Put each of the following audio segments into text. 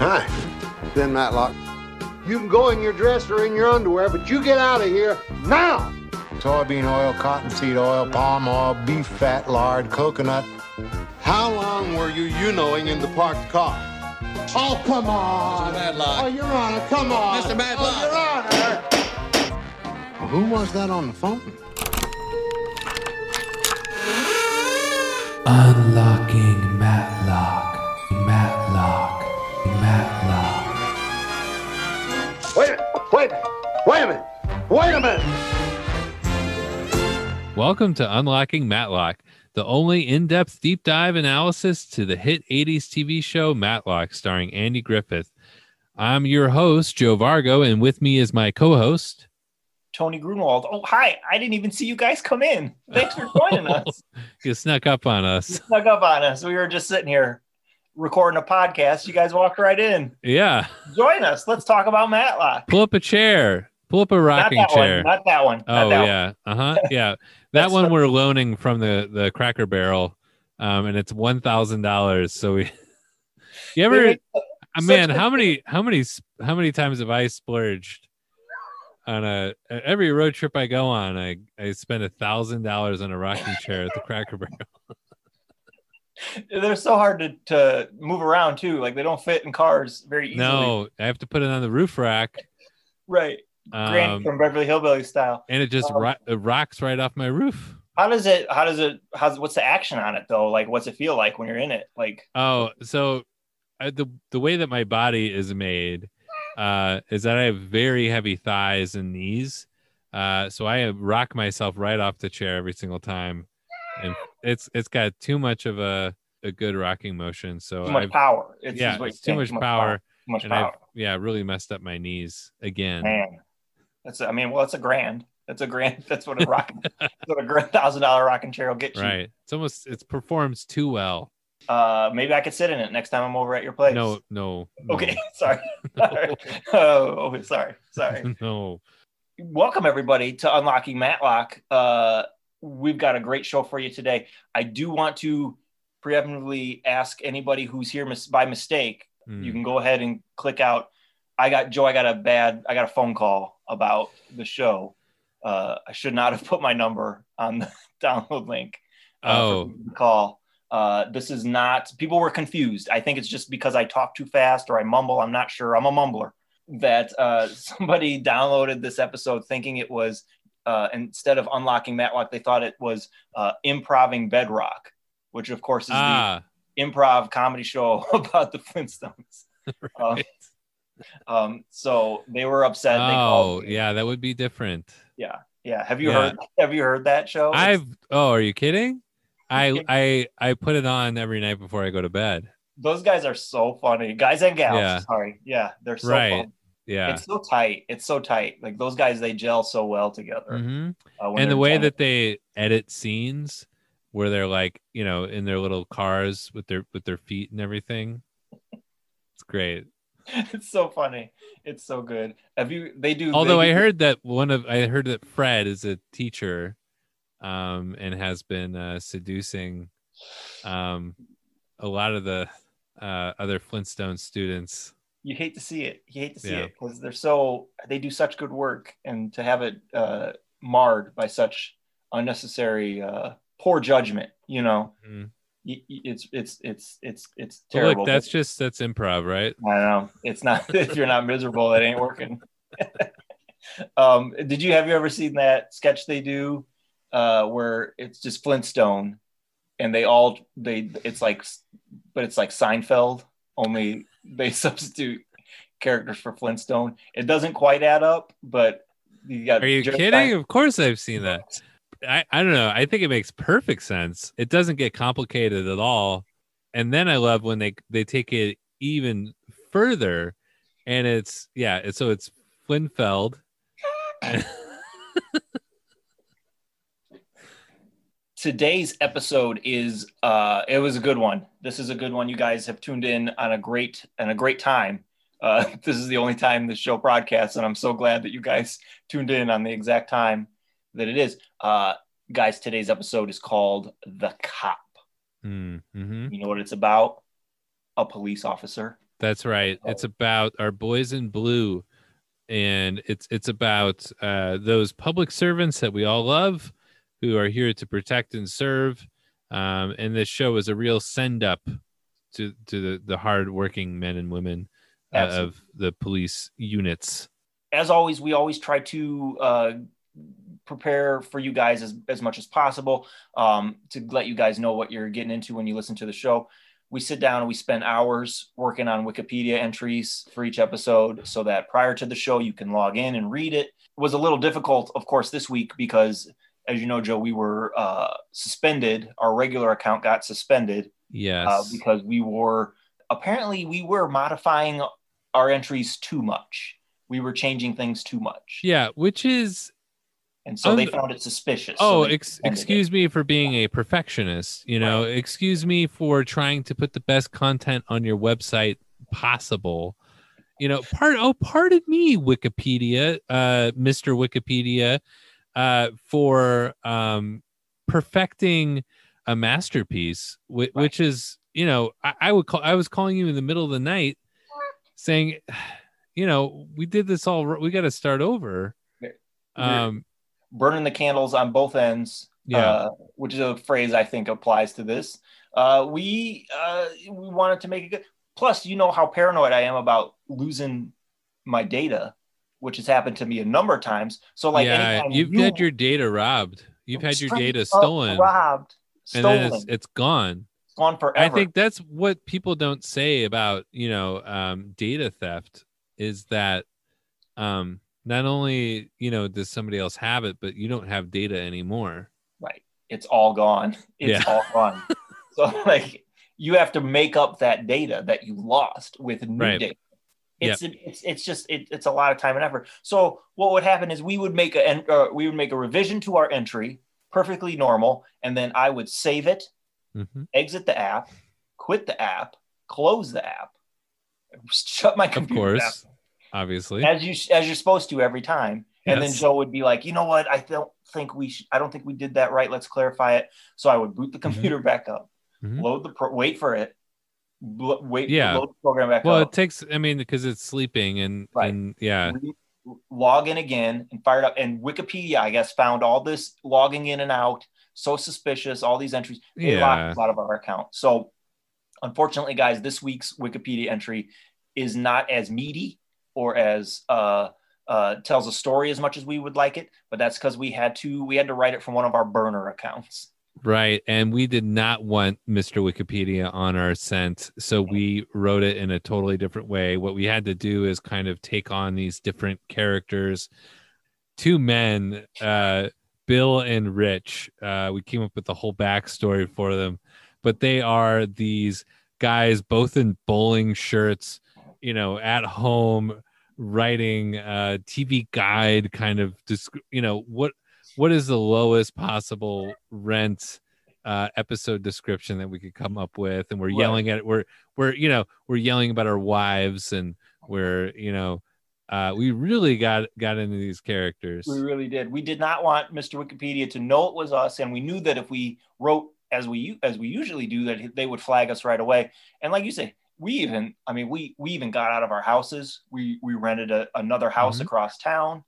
Hi. Ben Matlock. You can go in your dress or in your underwear, but you get out of here now! Soybean oil, cottonseed oil, palm oil, beef fat, lard, coconut. How long were you you-knowing in the parked car? Oh, come on! Mr. Matlock. Oh, Your Honor, come on! Mr. Matlock! Oh, Your Honor! Well, who was that on the phone? Unlocking Matlock. Matlock. Matlock. Wait a minute! Wait a minute! Wait a minute! Wait a minute! Welcome to Unlocking Matlock, the only in-depth deep dive analysis to the hit 80s TV show Matlock, starring Andy Griffith. I'm your host, Joe Vargo, and with me is my co-host, Tony Grunewald. Oh, hi. I didn't even see you guys come in. Thanks for joining us. You snuck up on us. We were just sitting here recording a podcast. You guys walked right in. Yeah. Join us. Let's talk about Matlock. Pull up a chair. Pull up a rocking chair. Not that one. Oh, yeah. Uh-huh. Yeah. That one we're loaning from the Cracker Barrel, and it's $1,000. So we, you ever, man, how many times have I splurged on every road trip I go on? I spend $1,000 on a rocking chair at the Cracker Barrel. They're so hard to move around too. Like they don't fit in cars very easily. No, I have to put it on the roof rack. Right. Granny from Beverly Hillbilly style, and it just it rocks right off my roof. What's the action on it though? Like, what's it feel like when you're in it? Like, oh, so the way that my body is made is that I have very heavy thighs and knees, so I rock myself right off the chair every single time, and it's got too much of a good rocking motion. So too much power. It's too much power. Yeah, really messed up my knees again. Man. That's a grand. That's what a rocking, $1,000 rocking chair will get you. Right. It performs too well. Maybe I could sit in it next time I'm over at your place. No. Okay. Sorry. Sorry. No. Welcome everybody to Unlocking Matlock. We've got a great show for you today. I do want to preemptively ask anybody who's here by mistake. You can go ahead and click out. I got a phone call about the show. I should not have put my number on the download link. For the call. This is not, people were confused. I think it's just because I talk too fast or I mumble. I'm not sure. I'm a mumbler. That somebody downloaded this episode thinking it was, instead of Unlocking Matlock, they thought it was Improving Bedrock, which of course is the improv comedy show about the Flintstones. Right. So they were upset. Oh, yeah, that would be different. Yeah. Have you heard that show? Are you kidding? I put it on every night before I go to bed. Those guys are so funny. Guys and gals. Yeah. Sorry. Yeah, they're so fun. Yeah. It's so tight. Like those guys, they gel so well together. Mm-hmm. And the way that they edit scenes where they're like, you know, in their little cars with their feet and everything. It's great. It's so funny. It's so good. I heard that Fred is a teacher and has been seducing a lot of the other Flintstone students. You hate to see it. Because they do such good work, and to have it marred by such unnecessary poor judgment, you know. Mm. It's terrible. Well, look, that's improv, right? I know. It's not. If you're not miserable, it ain't working. Have you ever seen that sketch they do where it's just Flintstone, and it's like Seinfeld, only they substitute characters for Flintstone. It doesn't quite add up, but you got. Are you kidding? Of course, I've seen that. I don't know. I think it makes perfect sense. It doesn't get complicated at all. And then I love when they take it even further, and it's Flintfeld. Today's episode is it was a good one. This is a good one. You guys have tuned in on a great time. This is the only time the show broadcasts, and I'm so glad that you guys tuned in on the exact time that it is. Guys, today's episode is called The Cop. Mm-hmm. You know what it's about? A police officer That's right. It's about Our Boys in Blue, and it's about those public servants that we all love who are here to protect and serve. And this show is a real send-up to the hard-working men and women of the police units. As always, we always try to prepare for you guys as much as possible, to let you guys know what you're getting into when you listen to the show. We sit down and we spend hours working on Wikipedia entries for each episode so that prior to the show, you can log in and read it. It was a little difficult, of course, this week because, as you know, Joe, we were suspended. Our regular account got suspended. Yes. Because we were modifying our entries too much. We were changing things too much. Yeah, which is... And so they found it suspicious. Oh, so excuse me for being a perfectionist. You know, right. Excuse me for trying to put the best content on your website possible. You know, pardon me, Wikipedia, Mr. Wikipedia, for perfecting a masterpiece, which is, you know, I was calling you in the middle of the night saying, you know, we did this all. We got to start over. Burning the candles on both ends, which is a phrase I think applies to this. We wanted to make it good. Plus, you know how paranoid I am about losing my data, which has happened to me a number of times. So, like, anytime you've had your data robbed. You've had your data stolen. Robbed, stolen. And then it's gone. It's gone forever. I think that's what people don't say about, you know, data theft is that not only, you know, does somebody else have it, but you don't have data anymore. Right. It's all gone. It's all gone. So, like, you have to make up that data that you lost with new data. It's just a lot of time and effort. So what would happen is we would make a revision to our entry, perfectly normal, and then I would save it, exit the app, quit the app, close the app, shut my computer down. Of course, obviously, as you're supposed to every time. And then Joe would be like, you know what? I don't think we did that right. Let's clarify it. So I would boot the computer back up, load the wait for it. Load the program back up. It takes, I mean, because it's sleeping and yeah. Log in again and fire it up. And Wikipedia, I guess, found all this logging in and out so suspicious. All these entries, locked a lot of our account. So, unfortunately, guys, this week's Wikipedia entry is not as meaty or as tells a story as much as we would like it, but that's because we had to write it from one of our burner accounts. Right. And we did not want Mr. Wikipedia on our scent. So we wrote it in a totally different way. What we had to do is kind of take on these different characters. Two men, Bill and Rich. We came up with the whole backstory for them, but they are these guys, both in bowling shirts, you know, at home writing TV guide kind of, you know, what is the lowest possible rent episode description that we could come up with? And we're yelling at it. We're yelling about our wives, and we're, you know, we really got into these characters. We really did. We did not want Mr. Wikipedia to know it was us. And we knew that if we wrote as we usually do, that they would flag us right away. And like you say, we even got out of our houses. We rented another house across town.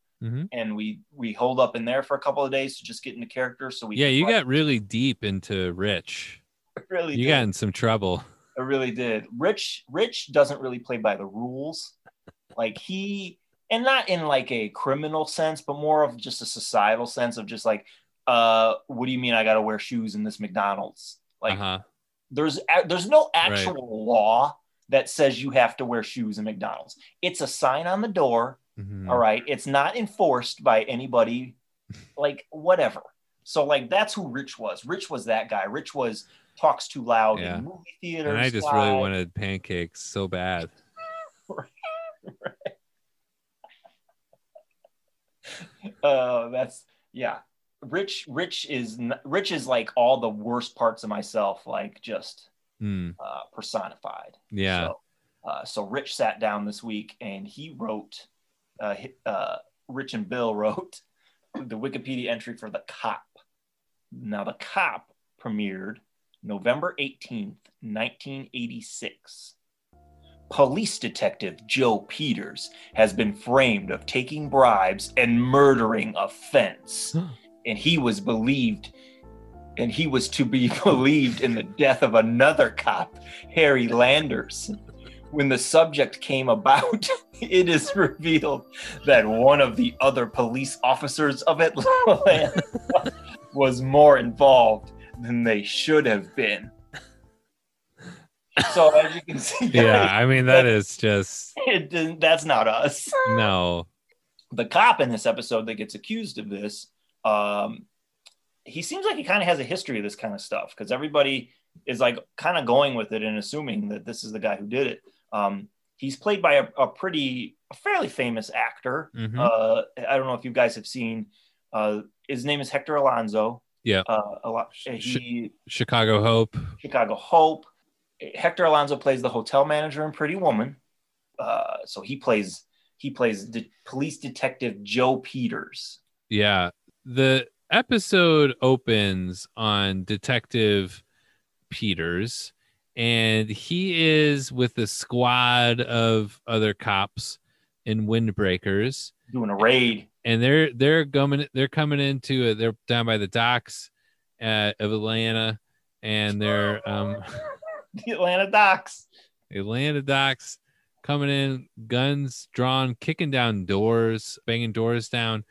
And we holed up in there for a couple of days to just get into character. So you got really deep into Rich. Really, you got in some trouble. I really did. Rich doesn't really play by the rules, like and not in like a criminal sense, but more of just a societal sense of just like, what do you mean I got to wear shoes in this McDonald's? Like there's no actual law that says you have to wear shoes in McDonald's. It's a sign on the door. All right. It's not enforced by anybody, like whatever. So like, that's who Rich was. Rich was that guy. Rich was talks too loud in movie theaters. And I just really wanted pancakes so bad. Rich is like all the worst parts of myself, like just personified. Yeah. So Rich sat down this week and he wrote. Rich and Bill wrote the Wikipedia entry for The Cop. Now, The Cop premiered November 18th, 1986. Police Detective Joe Peters has been framed of taking bribes and murdering a fence. And he was to be believed in the death of another cop, Harry Landers. When the subject came about, it is revealed that one of the other police officers of Atlanta was more involved than they should have been. So as you can see, yeah, I mean that is just that's not us. No, the cop in this episode that gets accused of this, he seems like he kind of has a history of this kind of stuff because everybody is like kind of going with it and assuming that this is the guy who did it. He's played by a fairly famous actor. Mm-hmm. I don't know if you guys have seen. His name is Hector Alonzo. Yeah, Chicago Hope. Chicago Hope. Hector Alonzo plays the hotel manager in Pretty Woman. So he plays the police detective Joe Peters. Yeah. The episode opens on Detective Peters, and he is with a squad of other cops in windbreakers doing a raid. And they're coming into it. They're down by the docks of Atlanta, and they're the Atlanta docks. Coming in, guns drawn, kicking down doors, banging doors down.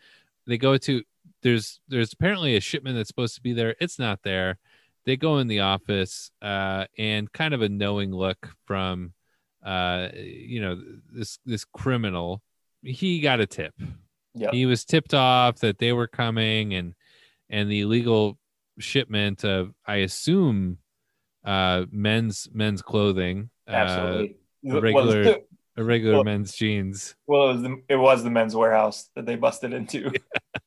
They go to, there's apparently a shipment that's supposed to be there. It's not there. They go in the office and kind of a knowing look from, this criminal. He got a tip. Yep. He was tipped off that they were coming and the illegal shipment of, I assume, men's clothing, absolutely irregular men's jeans. Well, it was the men's warehouse that they busted into. Yeah.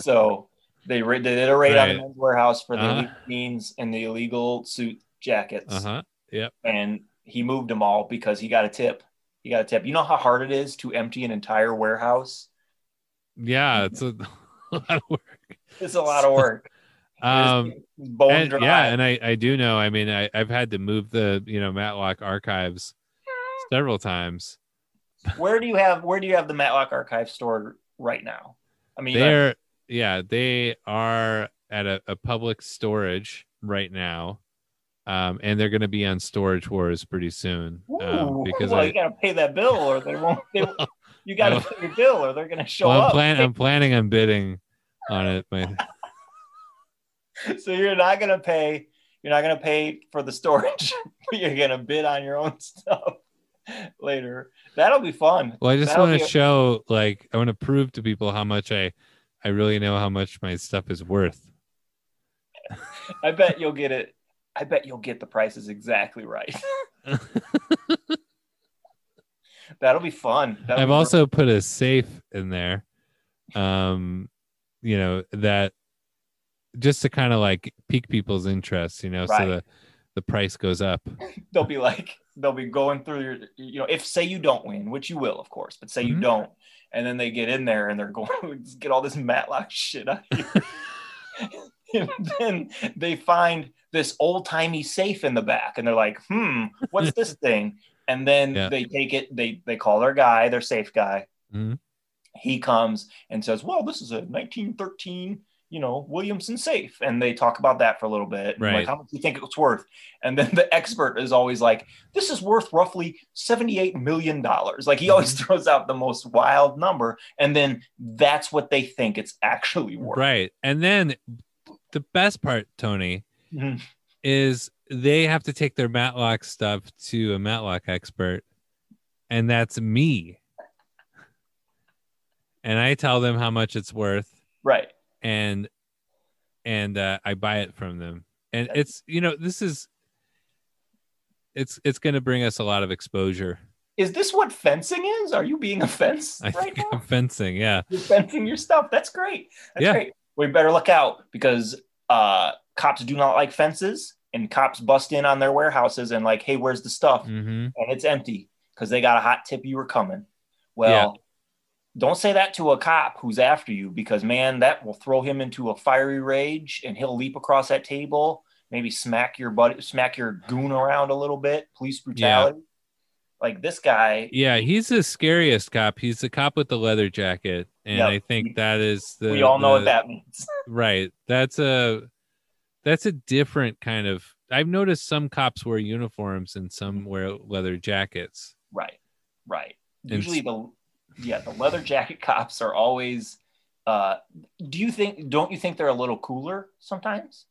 So they did a raid on the men's warehouse for the illegal jeans and the illegal suit jackets. Yep. And he moved them all because he got a tip. You know how hard it is to empty an entire warehouse? Yeah, it's a lot of work. Bone dry. Yeah, and I do know. I mean, I've had to move the Matlock archives several times. Where do you have the Matlock archive stored right now? I mean, they are at a public storage right now, and they're going to be on Storage Wars pretty soon. You got to pay that bill, or they won't. You got to pay your bill, or they're going to show up. I'm planning on bidding on it. So you're not gonna pay for the storage, but you're gonna bid on your own stuff later. That'll be fun. Well, I just want to show, like, I want to prove to people how much I really know how much my stuff is worth. I bet you'll get it. I bet you'll get the prices exactly right. That'll be fun. I've also put a safe in there. That. Just to kind of like pique people's interest, right. So the price goes up. they'll be going through your, if say you don't win, which you will, of course, but say you don't, and then they get in there and they're going to get all this Matlock shit out of you. And then they find this old timey safe in the back and they're like, what's this thing? And then they take it, they call their guy, their safe guy. Mm-hmm. He comes and says, well, this is a 1913, Williamson safe. And they talk about that for a little bit. Right. Like, how much do you think it's worth? And then the expert is always like, this is worth roughly $78 million. Like, he always throws out the most wild number. And then that's what they think it's actually worth. Right. And then the best part, Tony, is they have to take their Matlock stuff to a Matlock expert. And that's me. And I tell them how much it's worth. Right. And I buy it from them, and it's it's going to bring us a lot of exposure. Is this what fencing is? Are you being a fence right now? I'm fencing, yeah. You're fencing your stuff. That's great. That's great. We better look out because cops do not like fences, and cops bust in on their warehouses and like, hey, where's the stuff? Mm-hmm. And it's empty because they got a hot tip you were coming. Well. Yeah. Don't say that to a cop who's after you because, man, that will throw him into a fiery rage and he'll leap across that table, maybe smack your goon around a little bit, police brutality. Like this guy. Yeah, he's the scariest cop. He's the cop with the leather jacket. And yep. I think that is the. We all know what that means. Right. That's a different kind of. I've noticed some cops wear uniforms and some wear leather jackets. Right. Right. Usually the leather jacket cops are always. Don't you think they're a little cooler sometimes?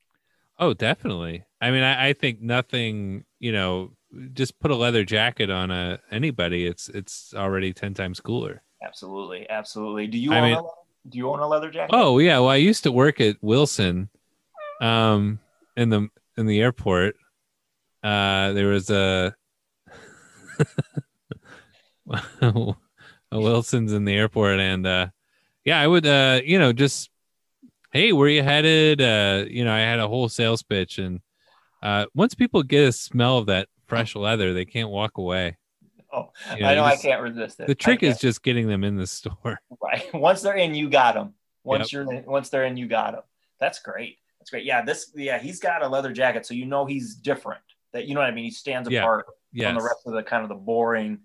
Oh, definitely. I mean, I think nothing, just put a leather jacket on anybody. It's already 10 times cooler. Absolutely. Absolutely. Do you own a leather jacket? Oh yeah. Well, I used to work at Wilson, in the airport. There was a Wilson's in the airport and, I would, just, hey, where are you headed? I had a whole sales pitch. And once people get a smell of that fresh leather, they can't walk away. Oh, I can't resist it. The trick is just getting them in the store. Right. Once they're in, you got them. Once they're in, you got them. That's great. That's great. Yeah, he's got a leather jacket. So, he's different. That, you know what I mean? He stands apart from the rest of the kind of the boring,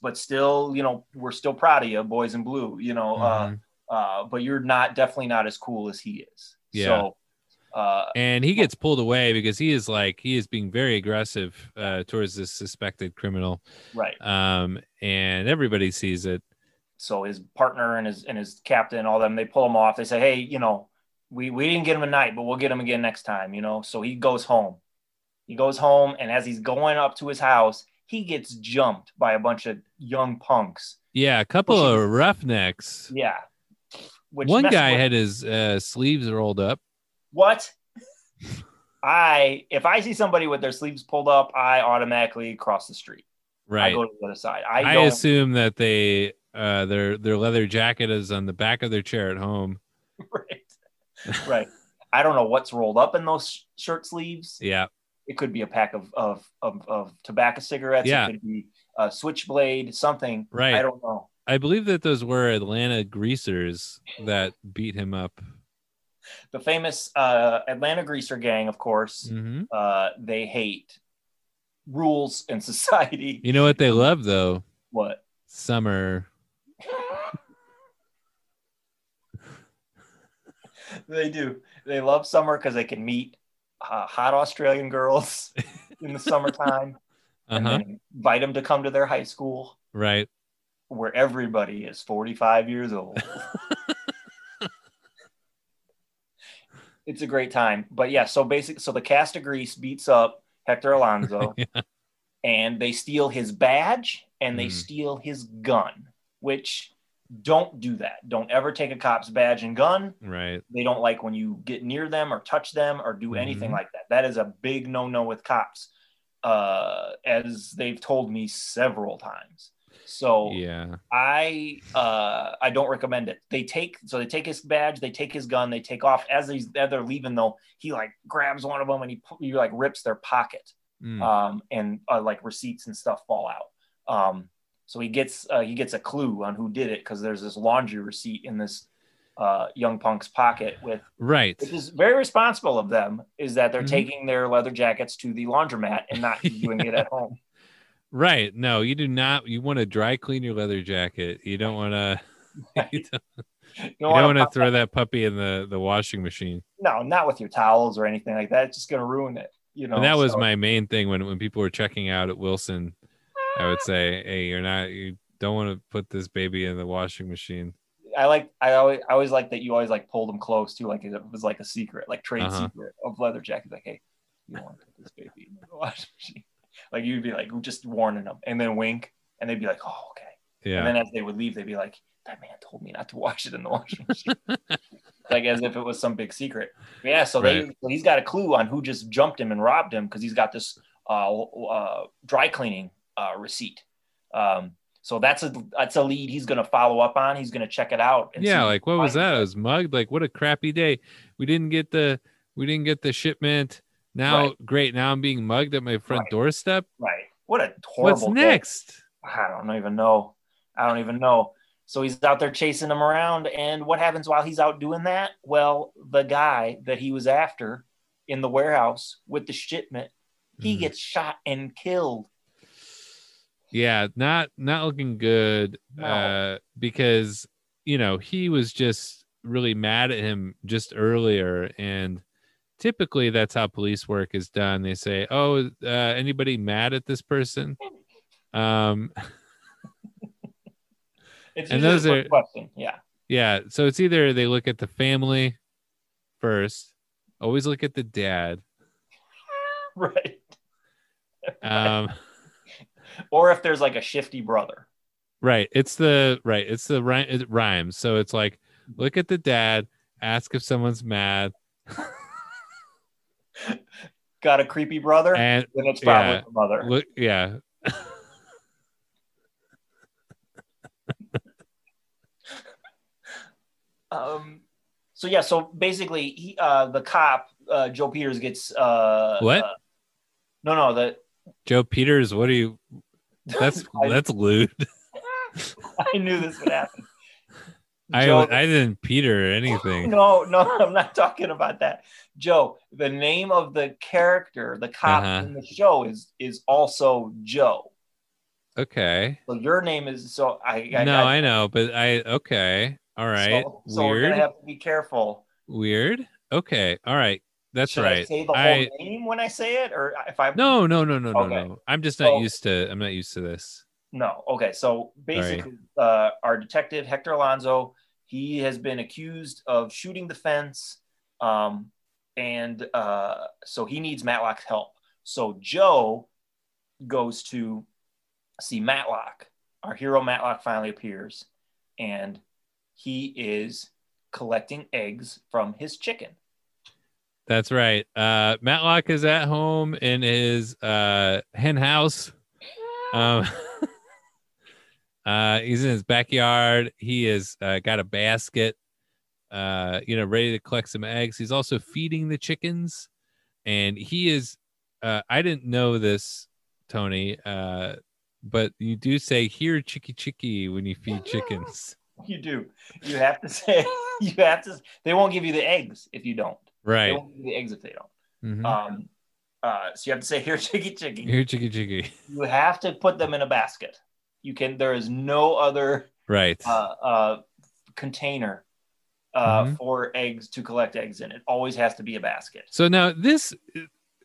but still, we're still proud of you, boys in blue, but you're definitely not as cool as he is. Yeah. So, and he gets pulled away because he is being very aggressive towards this suspected criminal. Right. And everybody sees it. So his partner and his captain, all them, they pull him off. They say, hey, we didn't get him tonight, but we'll get him again next time. So he goes home. And as he's going up to his house, he gets jumped by a bunch of young punks. Yeah, a couple of roughnecks. Yeah. One guy had his sleeves rolled up. What? If I see somebody with their sleeves pulled up, I automatically cross the street. Right. I go to the other side. I assume that they their leather jacket is on the back of their chair at home. Right. Right. I don't know what's rolled up in those shirt sleeves. Yeah. It could be a pack of tobacco cigarettes. Yeah. It could be a switchblade, something. Right. I don't know. I believe that those were Atlanta greasers that beat him up. The famous Atlanta greaser gang, of course. Mm-hmm. They hate rules and society. You know what they love, though? What? Summer. They do. They love summer because they can meet hot Australian girls in the summertime and then invite them to come to their high school. Right. Where everybody is 45 years old. It's a great time. But yeah, so the cast of Grease beats up Hector Alonzo and they steal his badge and they steal his gun, which don't do that. Don't ever take a cop's badge and gun. Right. They don't like when you get near them or touch them or do anything like that. That is a big no-no with cops, as they've told me several times. So yeah, I don't recommend it. They take his badge, they take his gun, they take off. As they're leaving though, he grabs one of them and he like rips their pocket, and receipts and stuff fall out. So he gets a clue on who did it because there's this laundry receipt in this young punk's pocket with right, which is very responsible of them, is that they're taking their leather jackets to the laundromat and not doing it at home. Right. No, you do not. You want to dry clean your leather jacket. You don't want to. You don't want to throw that puppy in the washing machine. No, not with your towels or anything like that. It's just going to ruin it. And that was my main thing when people were checking out at Wilson. I would say, hey, you don't want to put this baby in the washing machine. I always like that. You always pulled them close too. Like it was like a secret, like trade secret of leather jackets. Like, hey, you don't want to put this baby in the washing machine. Like you'd be like just warning them and then wink and they'd be like, oh, okay. Yeah. And then as they would leave, they'd be like, that man told me not to wash it in the washing machine. Like as if it was some big secret. But yeah. So he's got a clue on who just jumped him and robbed him. Cause he's got this dry cleaning receipt. So that's a lead he's going to follow up on. He's going to check it out. And yeah. Like what was that? I was mugged. Like what a crappy day. We didn't get the shipment. Now, right. Great. Now I'm being mugged at my front doorstep. Right. What a horrible. What's next? Book. I don't even know. So he's out there chasing him around. And what happens while he's out doing that? Well, the guy that he was after in the warehouse with the shipment, he gets shot and killed. Yeah, not looking good. No. Because, you know, he was just really mad at him just earlier. And typically that's how police work is done. They say, oh, anybody mad at this person? It's and those are question. Yeah. Yeah. So it's either they look at the family first, always look at the dad. Right. Or if there's like a shifty brother. Right. It's the rhyme. It rhymes. So it's like, look at the dad, ask if someone's mad. Got a creepy brother? And then it's probably the mother. Look, yeah. So yeah, so basically he, the cop, Joe Peters gets, what? The Joe Peters. What are you, that's lewd. I knew this would happen. I didn't Peter or anything. No, I'm not talking about that. Joe, the name of the character, the cop in the show is also Joe. Okay. So your name is, so I know, but okay. All right. So we're gonna have to be careful. Weird. Okay. All right. That's should right. I say the whole name when I say it, or if I no. I'm just not I'm not used to this. No. Okay. So basically, our detective Hector Alonzo, he has been accused of shooting the fence, and so he needs Matlock's help. So Joe goes to see Matlock. Our hero Matlock finally appears, and he is collecting eggs from his chicken. That's right. Matlock is at home in his hen house. He's in his backyard. He is got a basket, ready to collect some eggs. He's also feeding the chickens, and he is. I didn't know this, Tony, but you do say "here, chicky, chicky" when you feed chickens. You do. You have to say. You have to. They won't give you the eggs if you don't. Right. They won't give you the eggs if they don't. Mm-hmm. So you have to say "here, chicky, chicky." Here, chicky, chicky. You have to put them in a basket. You can. There is no other container for eggs to collect eggs in. It always has to be a basket. So now this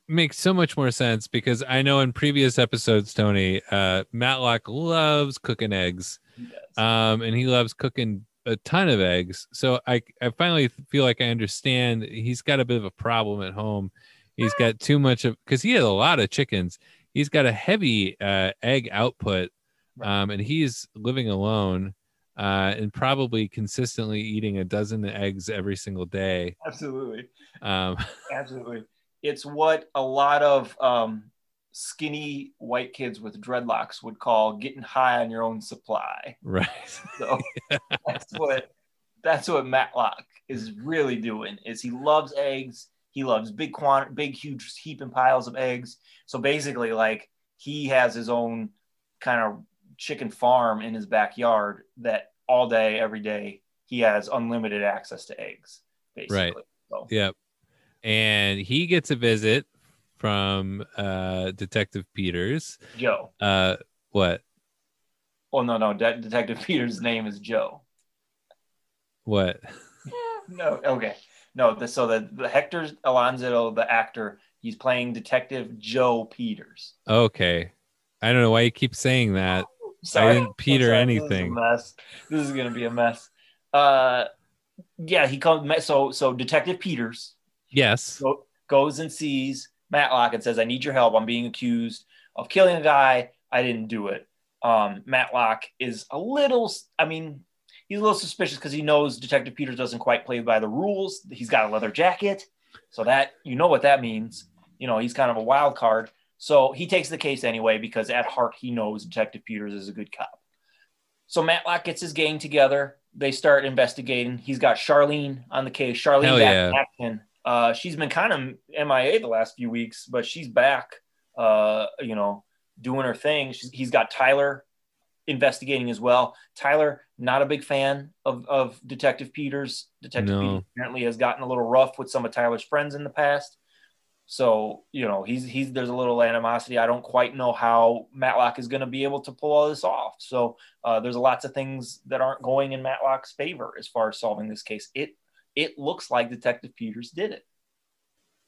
makes so much more sense because I know in previous episodes, Tony, Matlock loves cooking eggs. Yes. And he loves cooking a ton of eggs. So I finally feel like I understand. He's got a bit of a problem at home. He's got too much of, because he had a lot of chickens. He's got a heavy egg output, and he's living alone and probably consistently eating 12 eggs every single day. Absolutely. Absolutely. It's what a lot of skinny white kids with dreadlocks would call getting high on your own supply. Right. So that's what Matlock is really doing. Is he loves eggs. He loves big, huge heaping piles of eggs. So basically, like, he has his own kind of chicken farm in his backyard that all day, every day, he has unlimited access to eggs. Basically. Right. So. Yep. And he gets a visit from Detective Peters. Joe. What? Oh, no. Detective Peters' name is Joe. What? No. Okay. No. So the Hector Alonzo, the actor, he's playing Detective Joe Peters. Okay. I don't know why you keep saying that. Oh, sorry. I didn't Peter anything. This is gonna be a mess. Yeah. He comes. So Detective Peters. Yes. Goes and sees Matlock and says, I need your help. I'm being accused of killing a guy. I didn't do it. Matlock is he's a little suspicious because he knows Detective Peters doesn't quite play by the rules. He's got a leather jacket. So that, you know what that means. You know, he's kind of a wild card. So he takes the case anyway, because at heart, he knows Detective Peters is a good cop. So Matlock gets his gang together. They start investigating. He's got Charlene on the case. Charlene back in action. She's been kind of MIA the last few weeks, but she's back, doing her thing. He's got Tyler investigating as well. Tyler, not a big fan of Detective Peters. Detective Peters apparently has gotten a little rough with some of Tyler's friends in the past. So, you know, he's there's a little animosity. I don't quite know how Matlock is going to be able to pull all this off. So there's lots of things that aren't going in Matlock's favor as far as solving this case. It looks like Detective Peters did it.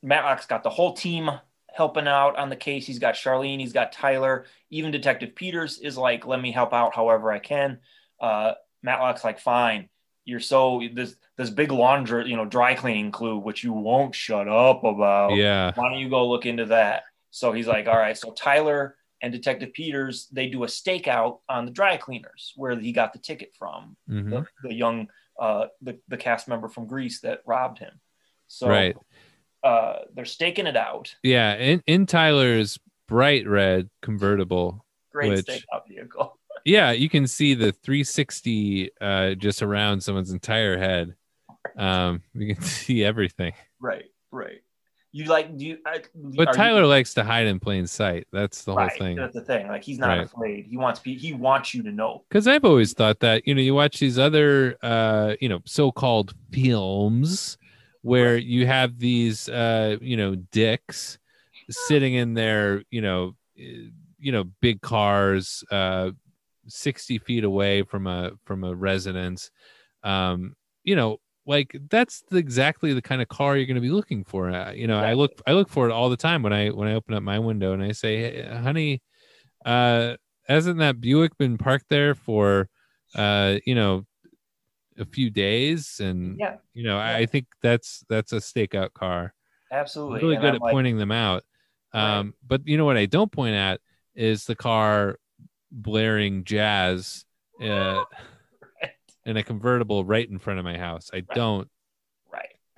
Matlock's got the whole team helping out on the case. He's got Charlene, he's got Tyler. Even Detective Peters is like, let me help out however I can. Matlock's like, fine. You're so this big laundry, you know, dry cleaning clue, which you won't shut up about. Yeah. Why don't you go look into that? So he's like, all right. So Tyler and Detective Peters, they do a stakeout on the dry cleaners where he got the ticket from the young, the cast member from Grease that robbed him. So right. They're staking it out. Yeah. In Tyler's bright red convertible. Great stakeout vehicle. Yeah, you can see the 360 just around someone's entire head. You can see everything. Right. But Tyler likes to hide in plain sight. That's the whole thing. That's the thing. Like, he's not afraid. He wants you to know. Because I've always thought that, you know, you watch these other, you know, so-called films where you have these, you know, dicks sitting in their, you know, big cars, 60 feet away from a residence. You know, like that's exactly the kind of car you're going to be looking for. You know, exactly. I look for it all the time when I open up my window and I say, hey, honey, hasn't that Buick been parked there for, you know, a few days? And, you know, I think that's a stakeout car. Absolutely. I'm really good at pointing them out. Right. But you know what I don't point at is the car blaring jazz in a convertible right in front of my house. I don't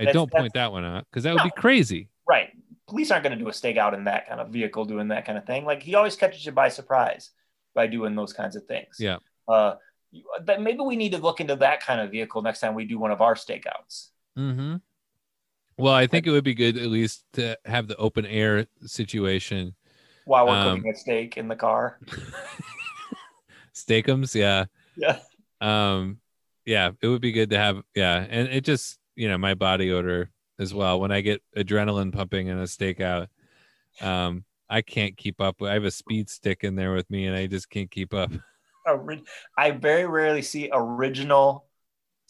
point that one out because that would be crazy. Right. Police aren't going to do a stakeout in that kind of vehicle doing that kind of thing. Like, he always catches you by surprise by doing those kinds of things. Yeah. But maybe we need to look into that kind of vehicle next time we do one of our stakeouts. Mm-hmm. Well, I think it would be good at least to have the open air situation while we're cooking a steak in the car. Steakums, yeah. Yeah, it would be good to have, and it just, you know, my body odor as well. When I get adrenaline pumping in a stakeout, I can't keep up. I have a speed stick in there with me, and I just can't keep up. I very rarely see original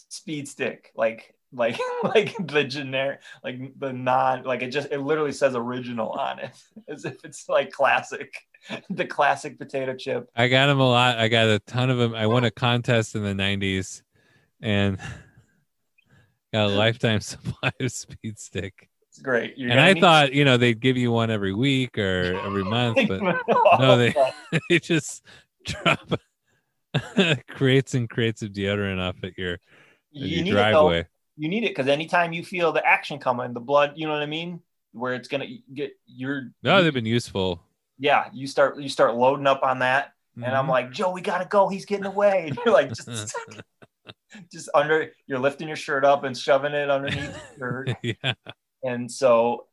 speed stick, like the generic, like the non, like it literally says original on it, as if it's like classic, the classic potato chip. I got them a lot. I got a ton of them. I won a contest in the 90s and got a lifetime supply of speed stick. It's great. I thought, you know, they'd give you one every week or every month, but no, they just drop crates and crates of deodorant off at your driveway. You need it because anytime you feel the action coming, the blood, you know what I mean? Where it's gonna get your. No, they've been useful. Yeah, you start loading up on that, and I'm like, Joe, we gotta go. He's getting away. And you're like, just under. You're lifting your shirt up and shoving it underneath your shirt. Yeah. And so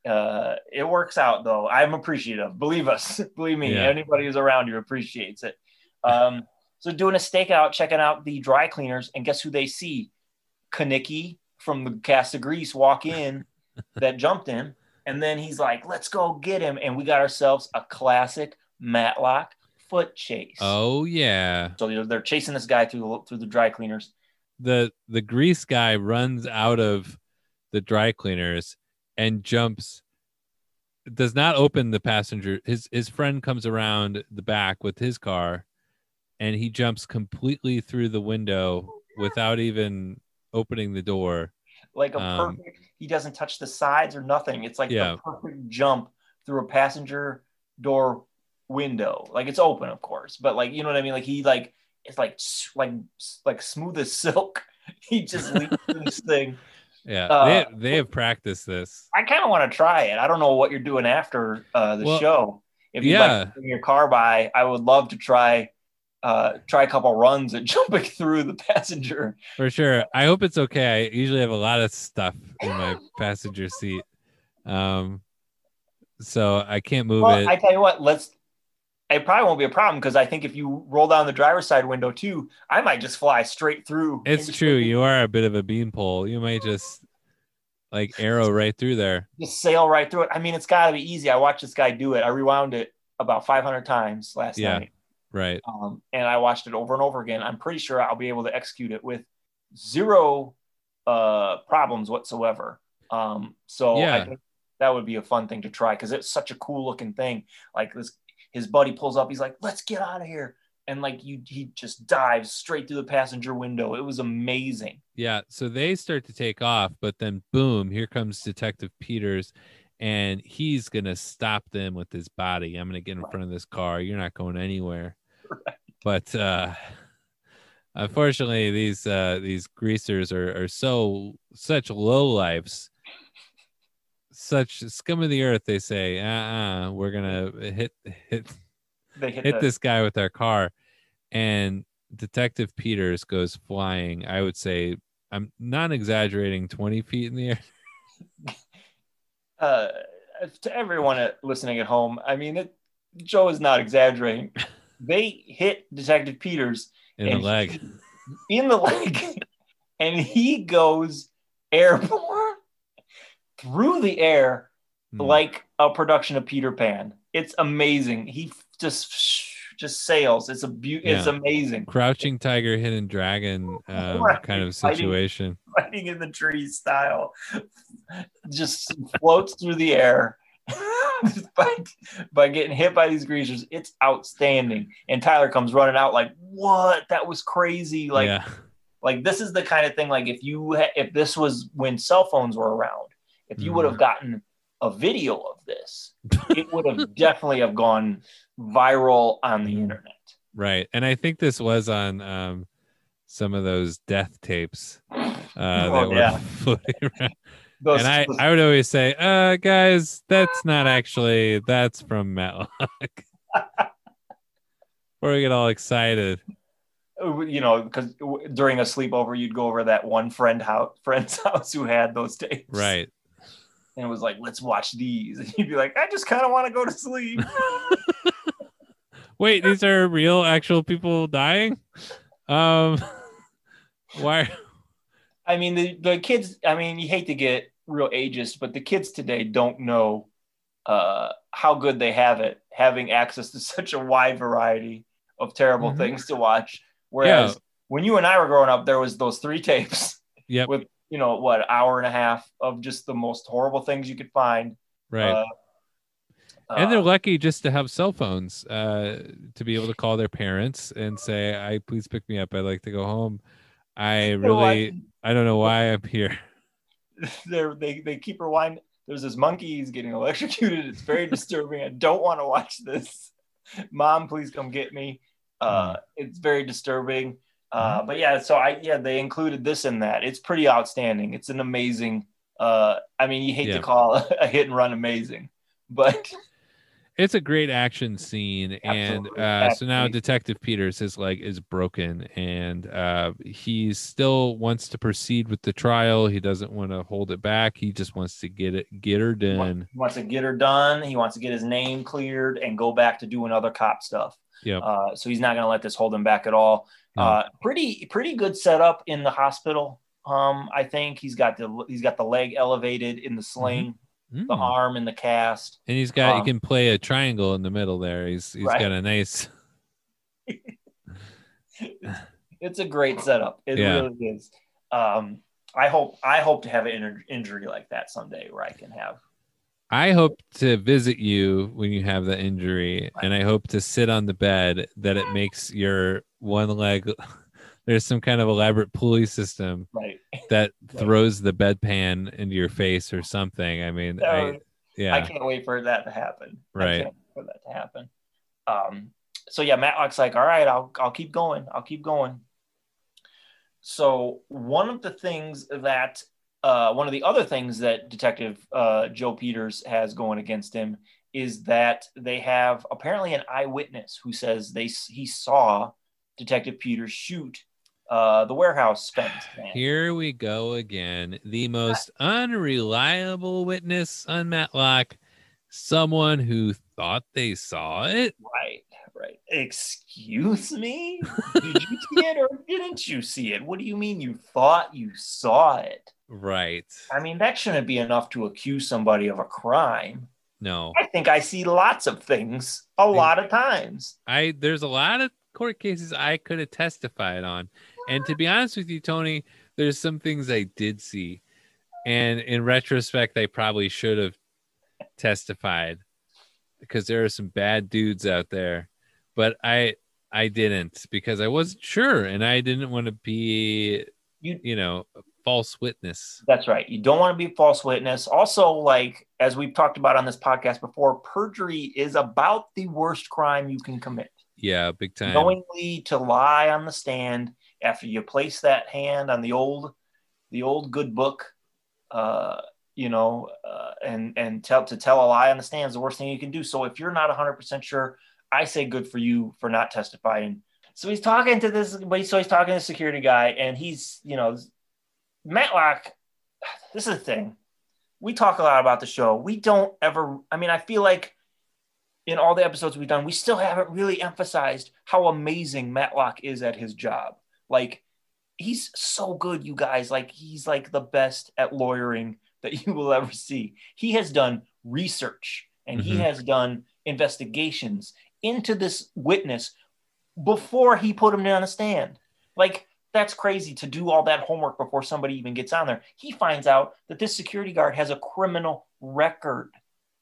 it works out though. I'm appreciative. Believe us. Believe me. Yeah. Anybody who's around you appreciates it. So doing a stakeout, checking out the dry cleaners, and guess who they see? Kanicki from the cast of Grease walk in that jumped him, and then he's like, let's go get him, and we got ourselves a classic Matlock foot chase. Oh yeah. So they're chasing this guy through the dry cleaners. The Grease guy runs out of the dry cleaners and jumps, does not open the passenger, his friend comes around the back with his car, and he jumps completely through the window without even opening the door. Like a perfect, he doesn't touch the sides or nothing. It's like the perfect jump through a passenger door window. Like, it's open, of course, but like, you know what I mean? Like, he like, it's like smooth as silk. He just leaps this thing. Yeah. They have practiced this. I kind of want to try it. I don't know what you're doing after show. If you'd like to bring your car by, I would love to try a couple runs at jumping through the passenger. For sure. I hope it's okay. I usually have a lot of stuff in my passenger seat. So I can't move it. I tell you what, it probably won't be a problem because I think if you roll down the driver's side window too, I might just fly straight through. It's true. You are a bit of a beanpole. You might just like arrow right through there. Just sail right through it. I mean, it's got to be easy. I watched this guy do it. I rewound it about 500 times last night. Right. And I watched it over and over again. I'm pretty sure I'll be able to execute it with zero problems whatsoever. I think that would be a fun thing to try because it's such a cool looking thing. Like this, his buddy pulls up. He's like, "Let's get out of here." And like he just dives straight through the passenger window. It was amazing. Yeah. So they start to take off, but then boom, here comes Detective Peters, and he's going to stop them with his body. I'm going to get in front of this car. You're not going anywhere. Right. But unfortunately, these greasers are such lowlifes, such scum of the earth. They say, we're going to hit this guy with our car, and Detective Peters goes flying. I would say, I'm not exaggerating, 20 feet in the air. To everyone listening at home, I mean, Joe is not exaggerating. They hit Detective Peters in the leg, and he goes airborne through the air like a production of Peter Pan. It's amazing. He just sails. It's it's amazing. Crouching tiger, hidden dragon kind of situation. Fighting in the tree style. Just floats through the air by getting hit by these greasers. It's outstanding. And Tyler comes running out like, "What? That was crazy." Like this is the kind of thing, like if this was when cell phones were around, if you would have gotten a video of this, it would have definitely have gone viral on the internet. Right. And I think this was on some of those death tapes were floating around. And I would always say, guys, that's from Matlock. Or we get all excited. You know, because during a sleepover, you'd go over that one friend's house who had those tapes. Right. And it was like, "Let's watch these." And you'd be like, "I just kind of want to go to sleep." Wait, these are real, actual people dying? Why? I mean, the kids, I mean, you hate to get real ageist, but the kids today don't know how good they have it, having access to such a wide variety of terrible things to watch. Whereas when you and I were growing up, there was those 3 tapes with, you know, what, an hour and a half of just the most horrible things you could find. Right. And they're lucky just to have cell phones to be able to call their parents and say, "Please pick me up. I'd like to go home. I don't know why I'm here." They keep rewinding. There's this monkey. He's getting electrocuted. It's very disturbing. I don't want to watch this. Mom, please come get me. It's very disturbing. But they included this in that. It's pretty outstanding. It's an amazing, I mean, you hate to call a hit and run amazing, but it's a great action scene. Absolutely. And so now Detective Peters, his leg is broken, and he still wants to proceed with the trial. He doesn't want to hold it back. He just wants to get her done. He wants to get her done. He wants to get his name cleared and go back to doing other cop stuff. Yeah. So he's not going to let this hold him back at all. Pretty good setup in the hospital. I think he's got the leg elevated in the sling, the arm in the cast, and he's got he can play a triangle in the middle there. He's right. Got a nice. It's a great setup. It really is. I hope to have an injury like that someday where I can have. I hope to visit you when you have the injury, and I hope to sit on the bed that it makes your one leg. There's some kind of elaborate pulley system that throws the bedpan into your face or something. I mean, I can't wait for that to happen. Right. I can't wait for that to happen. Matlock's like, "All right, I'll keep going. I'll keep going." So one of the other things that Detective Joe Peters has going against him is that they have apparently an eyewitness who says he saw Detective Peters shoot the warehouse Spence. Here we go again. The most unreliable witness on Matlock, someone who thought they saw it. Right, right. Excuse me? Did you see it or didn't you see it? What do you mean you thought you saw it? Right. I mean, that shouldn't be enough to accuse somebody of a crime. No. I think I see lots of things a lot of times. There's a lot of court cases I could have testified on. And to be honest with you, Tony, there's some things I did see. And in retrospect, I probably should have testified because there are some bad dudes out there. But I didn't because I wasn't sure. And I didn't want to be, a false witness. That's right. You don't want to be a false witness. Also, like, as we've talked about on this podcast before, perjury is about the worst crime you can commit. Yeah, big time. Knowingly to lie on the stand after you place that hand on the old good book, and tell a lie on the stand is the worst thing you can do. So if you're not 100% sure, I say good for you for not testifying. So he's talking to the security guy, and he's, Matlock, this is the thing. We talk a lot about the show. We don't ever, I feel like in all the episodes we've done, we still haven't really emphasized how amazing Matlock is at his job. Like, he's so good, you guys. Like, he's like the best at lawyering that you will ever see. He has done research and he has done investigations into this witness before he put him on the stand. Like, that's crazy to do all that homework before somebody even gets on there. He finds out that this security guard has a criminal record.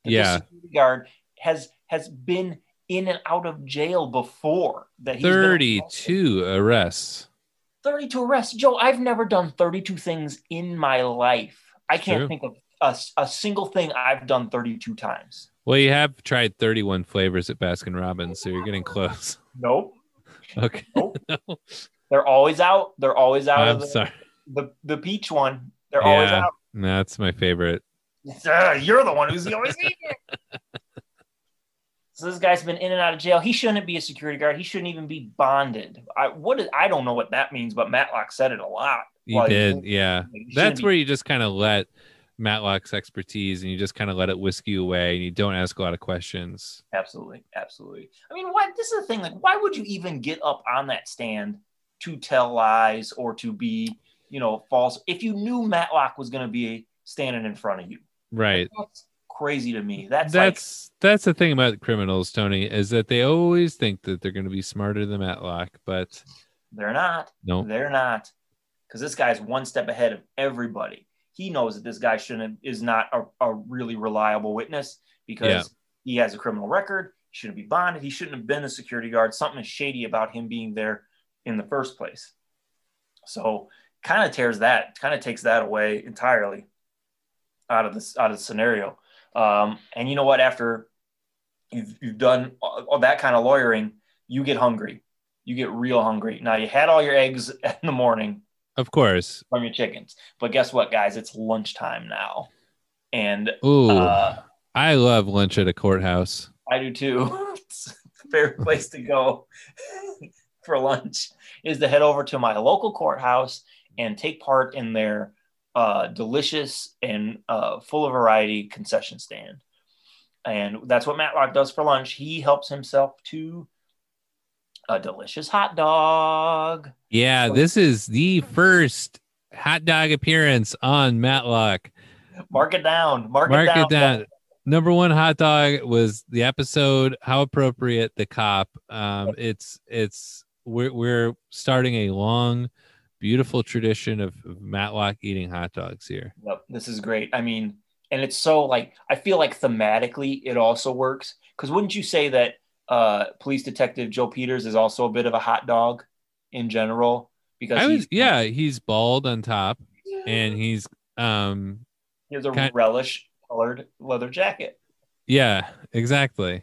This security guard has been in and out of jail before. That he's 32 arrests. 32 arrests. Joe, I've never done 32 things in my life. I can't think of a single thing I've done 32 times. Well, you have tried 31 flavors at Baskin Robbins, so you're getting close. Nope. Okay. Nope. No. They're always out. They're always out. I'm sorry. The peach one. They're always out. That's my favorite. You're the one who's always eating it. So this guy's been in and out of jail. He shouldn't be a security guard. He shouldn't even be bonded. I don't know what that means, but Matlock said it a lot. He did, yeah. That's where you just kind of let Matlock's expertise and you just kind of let it whisk you away and you don't ask a lot of questions. Absolutely, absolutely. This is the thing. Like, why would you even get up on that stand to tell lies or to be, false if you knew Matlock was going to be standing in front of you? Right. That's crazy to me. That's the thing about criminals, Tony, is that they always think that they're going to be smarter than Matlock, but they're not. No, they're not, because this guy's one step ahead of everybody. He knows that this guy is not a really reliable witness because he has a criminal record. He shouldn't be bonded. He shouldn't have been a security guard. Something is shady about him being there in the first place. So kind of takes that away entirely out of the scenario. And you know what? After you've done all that kind of lawyering, you get hungry. You get real hungry. Now, you had all your eggs in the morning, of course, from your chickens. But guess what, guys? It's lunchtime now. And I love lunch at a courthouse. I do too. It's a favorite place to go for lunch is to head over to my local courthouse and take part in their delicious and full of variety concession stand. And that's what Matlock does for lunch. He helps himself to a delicious hot dog. Yeah, this is the first hot dog appearance on Matlock. Mark it down. Mark it down. Number one hot dog was the episode How Appropriate, the Cop. We're starting a long, beautiful tradition of Matlock eating hot dogs here. Yep, this is great. And it's so I feel like thematically it also works, because wouldn't you say that police detective Joe Peters is also a bit of a hot dog in general? Because he's bald on top, and he's he has a relish colored leather jacket. Yeah, exactly.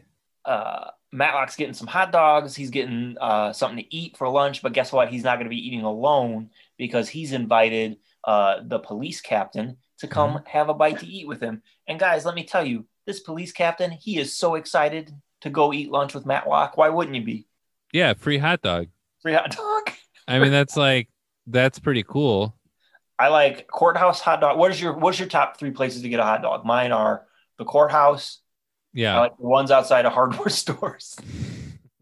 Matlock's getting some hot dogs. He's getting something to eat for lunch, but guess what? He's not going to be eating alone, because he's invited the police captain to come have a bite to eat with him. And guys, let me tell you, this police captain, he is so excited to go eat lunch with Matlock. Why wouldn't you be? Yeah, free hot dog. Free hot dog. That's pretty cool. I like courthouse hot dog. What's your top three places to get a hot dog? Mine are the courthouse. Yeah. I like the ones outside of hardware stores.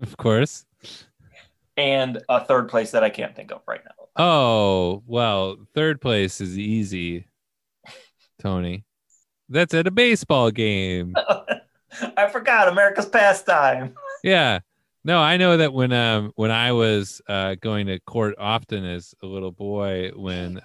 Of course. And a third place that I can't think of right now. Oh, well, third place is easy, Tony. That's at a baseball game. I forgot America's pastime. Yeah. No, I know that when I was going to court often as a little boy, when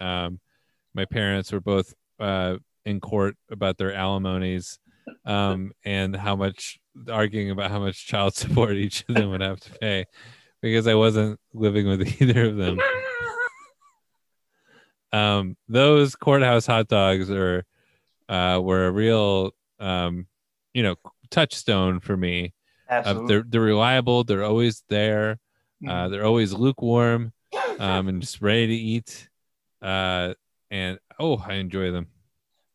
my parents were both in court about their alimonies and how much, arguing about how much child support each of them would have to pay, because I wasn't living with either of them. Those courthouse hot dogs are were a real touchstone for me. They're reliable. They're always there. They're always lukewarm and just ready to eat. And I enjoy them.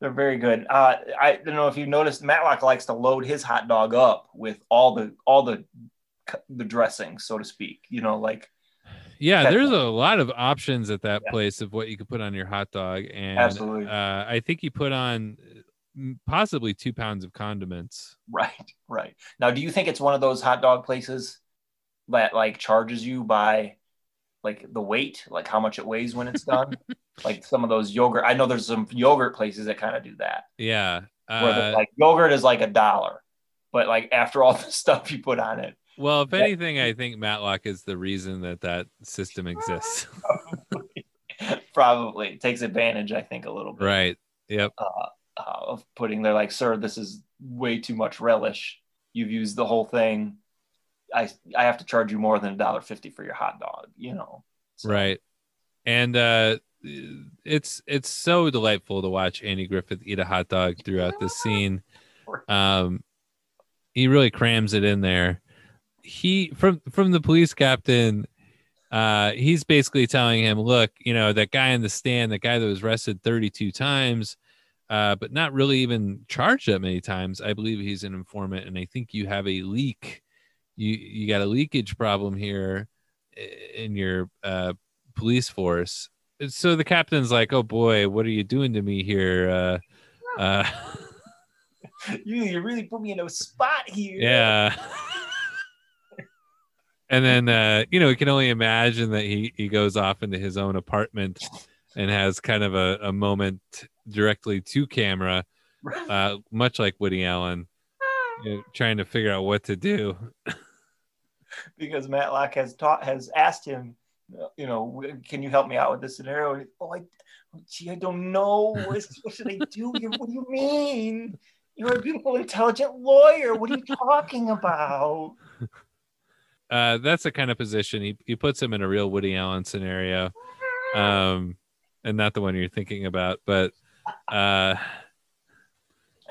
They're very good. I don't know if you noticed, Matlock likes to load his hot dog up with all the dressing, so to speak. You know, like. Yeah, there's a lot of options at that place of what you could put on your hot dog. And absolutely. I think he put on possibly 2 pounds of condiments. Right. Now, do you think it's one of those hot dog places that like charges you by like the weight, like how much it weighs when it's done? Like some of those yogurt. I know there's some yogurt places that kind of do that. Yeah. Where like yogurt is like $1, but like after all the stuff you put on it. Well, if anything, I think Matlock is the reason that system exists. Probably. It takes advantage, I think, a little bit. Right. Yep. Of putting there like, sir, this is way too much relish. You've used the whole thing. I have to charge you more than $1.50 for your hot dog, you know. So. Right. And it's so delightful to watch Andy Griffith eat a hot dog throughout this scene. He really crams it in there. He from the police captain, he's basically telling him, look, you know, that guy in the stand, the guy that was arrested 32 times, but not really even charged that many times. I believe he's an informant, and I think you have a leak. You got a leakage problem here in your police force. So the captain's like, oh boy, what are you doing to me here? You really put me in a spot here. Yeah. And then, we can only imagine that he goes off into his own apartment and has kind of a moment directly to camera, much like Woody Allen, trying to figure out what to do. Because Matlock has asked him, you know, can you help me out with this scenario? And, I don't know. What should I do here? What do you mean? You're a beautiful, intelligent lawyer. What are you talking about? That's the kind of position he puts him in a real Woody Allen scenario, and not the one you're thinking about. But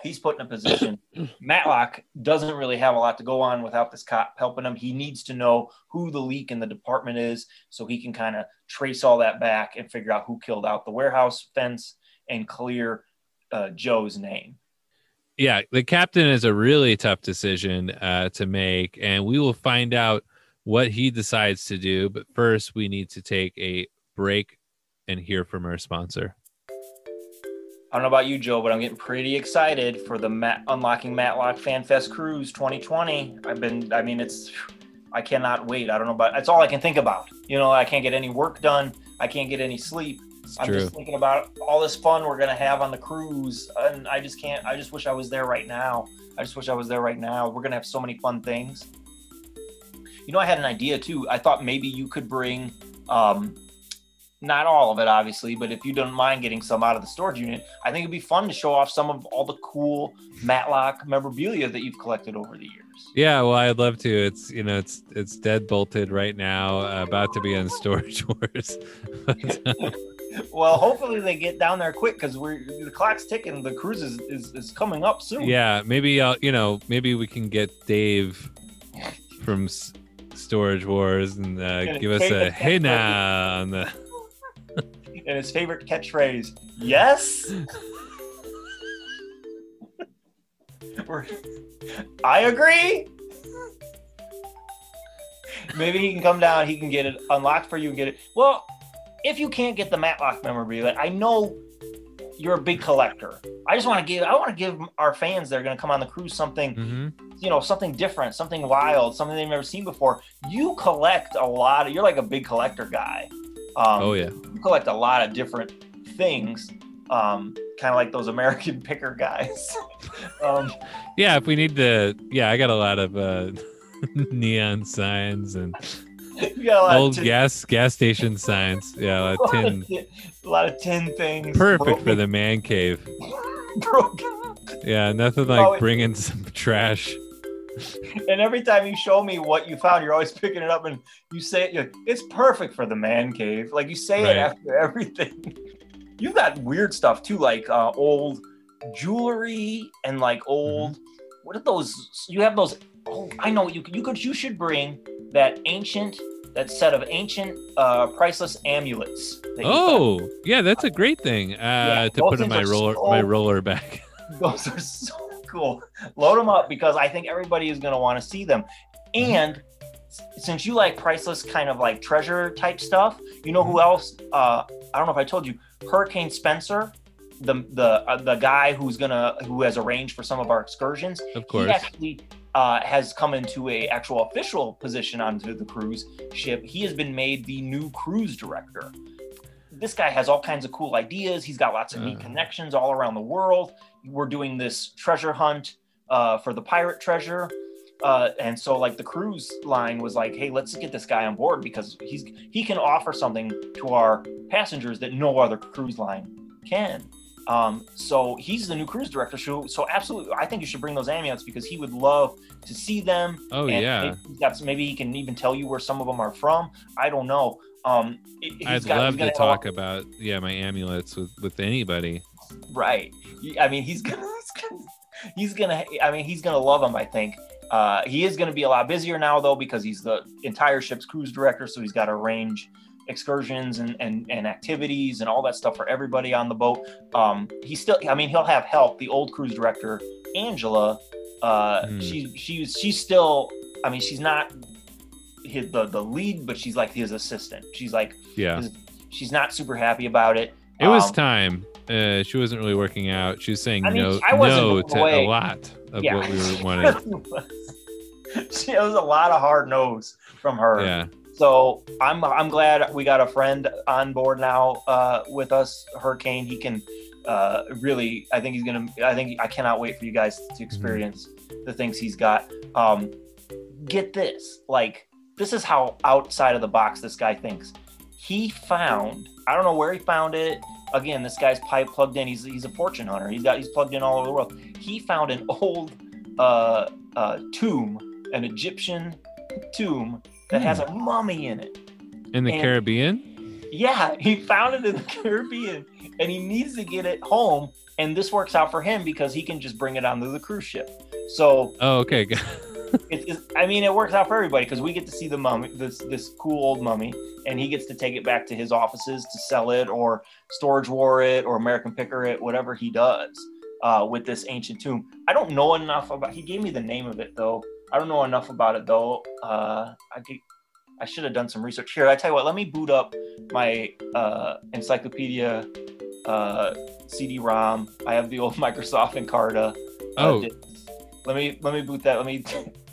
he's put in a position. Matlock doesn't really have a lot to go on without this cop helping him. He needs to know who the leak in the department is, so he can kind of trace all that back and figure out who killed out the warehouse fence and clear Joe's name. Yeah, the captain is a really tough decision to make, and we will find out what he decides to do. But first, we need to take a break and hear from our sponsor. I don't know about you, Joe, but I'm getting pretty excited for the Unlocking Matlock Fan Fest Cruise 2020. I cannot wait. I don't know about, it's all I can think about. You know, I can't get any work done. I can't get any sleep. I'm just thinking about all this fun we're going to have on the cruise. And I just can't, I just wish I was there right now. We're going to have so many fun things. You know, I had an idea too. I thought maybe you could bring, not all of it obviously, but if you don't mind getting some out of the storage unit, I think it'd be fun to show off some of all the cool Matlock memorabilia that you've collected over the years. Yeah, well, I'd love to. It's, you know, it's dead bolted right now, about to be on Storage Wars. Well, hopefully they get down there quick, because the clock's ticking. The cruise is coming up soon. Yeah, maybe maybe we can get Dave from Storage Wars and give us a hey now on the and his favorite catchphrase. Yes. I agree. Maybe he can come down. He can get it unlocked for you and get it. Well, if you can't get the Matlock memorabilia, I know you're a big collector. I want to give our fans that are going to come on the cruise something, you know, something different, something wild, something they've never seen before. You collect a lot of, you're like a big collector guy. You collect a lot of different things. Kind of like those American Picker guys. I got a lot of neon signs and old gas station signs. Yeah, a lot of tin things. Perfect for the man cave. Yeah, nothing like bringing some trash. And every time you show me what you found, you're always picking it up and you say it. You're like, it's perfect for the man cave. Like you say it after everything. You've got weird stuff too, like old jewelry and like old. What are those? You have those. Oh, I know you should bring that set of ancient priceless amulets. That's a great thing to put in my roller bag. Those are so cool. Load them up because I think everybody is going to want to see them. And since you like priceless kind of like treasure type stuff, you know who else? I don't know if I told you. Hurricane Spencer, the guy who has arranged for some of our excursions, of course, he actually has come into a actual official position onto the cruise ship. He has been made the new cruise director. This guy has all kinds of cool ideas. He's got lots of neat connections all around the world. We're doing this treasure hunt for the pirate treasure. And so like the cruise line was like, hey, let's get this guy on board because he can offer something to our passengers that no other cruise line can. So he's the new cruise director. So absolutely, I think you should bring those amulets because he would love to see them. Oh, and yeah. Maybe he can even tell you where some of them are from. I don't know. I'd love to talk about my amulets with anybody. Right. I mean, he's going to love them, I think. He is going to be a lot busier now, though, because he's the entire ship's cruise director. So he's got to arrange excursions and activities and all that stuff for everybody on the boat. He'll have help. The old cruise director, Angela, she's still, I mean, she's not the lead, but she's like his assistant. She's like, she's not super happy about it. It was time. She wasn't really working out. She was saying no to a lot of what we were wanting. It was a lot of hard no's from her. Yeah. So I'm glad we got a friend on board now with us, Hurricane. He can really. I cannot wait for you guys to experience the things he's got. Get this, like this is how outside of the box this guy thinks. He found. I don't know where he found it. Again, this guy's pipe plugged in. He's a fortune hunter. He's plugged in all over the world. He found an old tomb, an Egyptian tomb that has a mummy in it. In the Caribbean? Yeah, he found it in the Caribbean, and he needs to get it home. And this works out for him because he can just bring it onto the cruise ship. So. Oh, okay. It works out for everybody because we get to see the mummy, this cool old mummy, and he gets to take it back to his offices to sell it or Storage War it or American Picker it, whatever he does with this ancient tomb. I don't know enough about. He gave me the name of it though. I don't know enough about it though. I should have done some research here. I tell you what, let me boot up my encyclopedia CD-ROM. I have the old Microsoft Encarta. Let me boot that.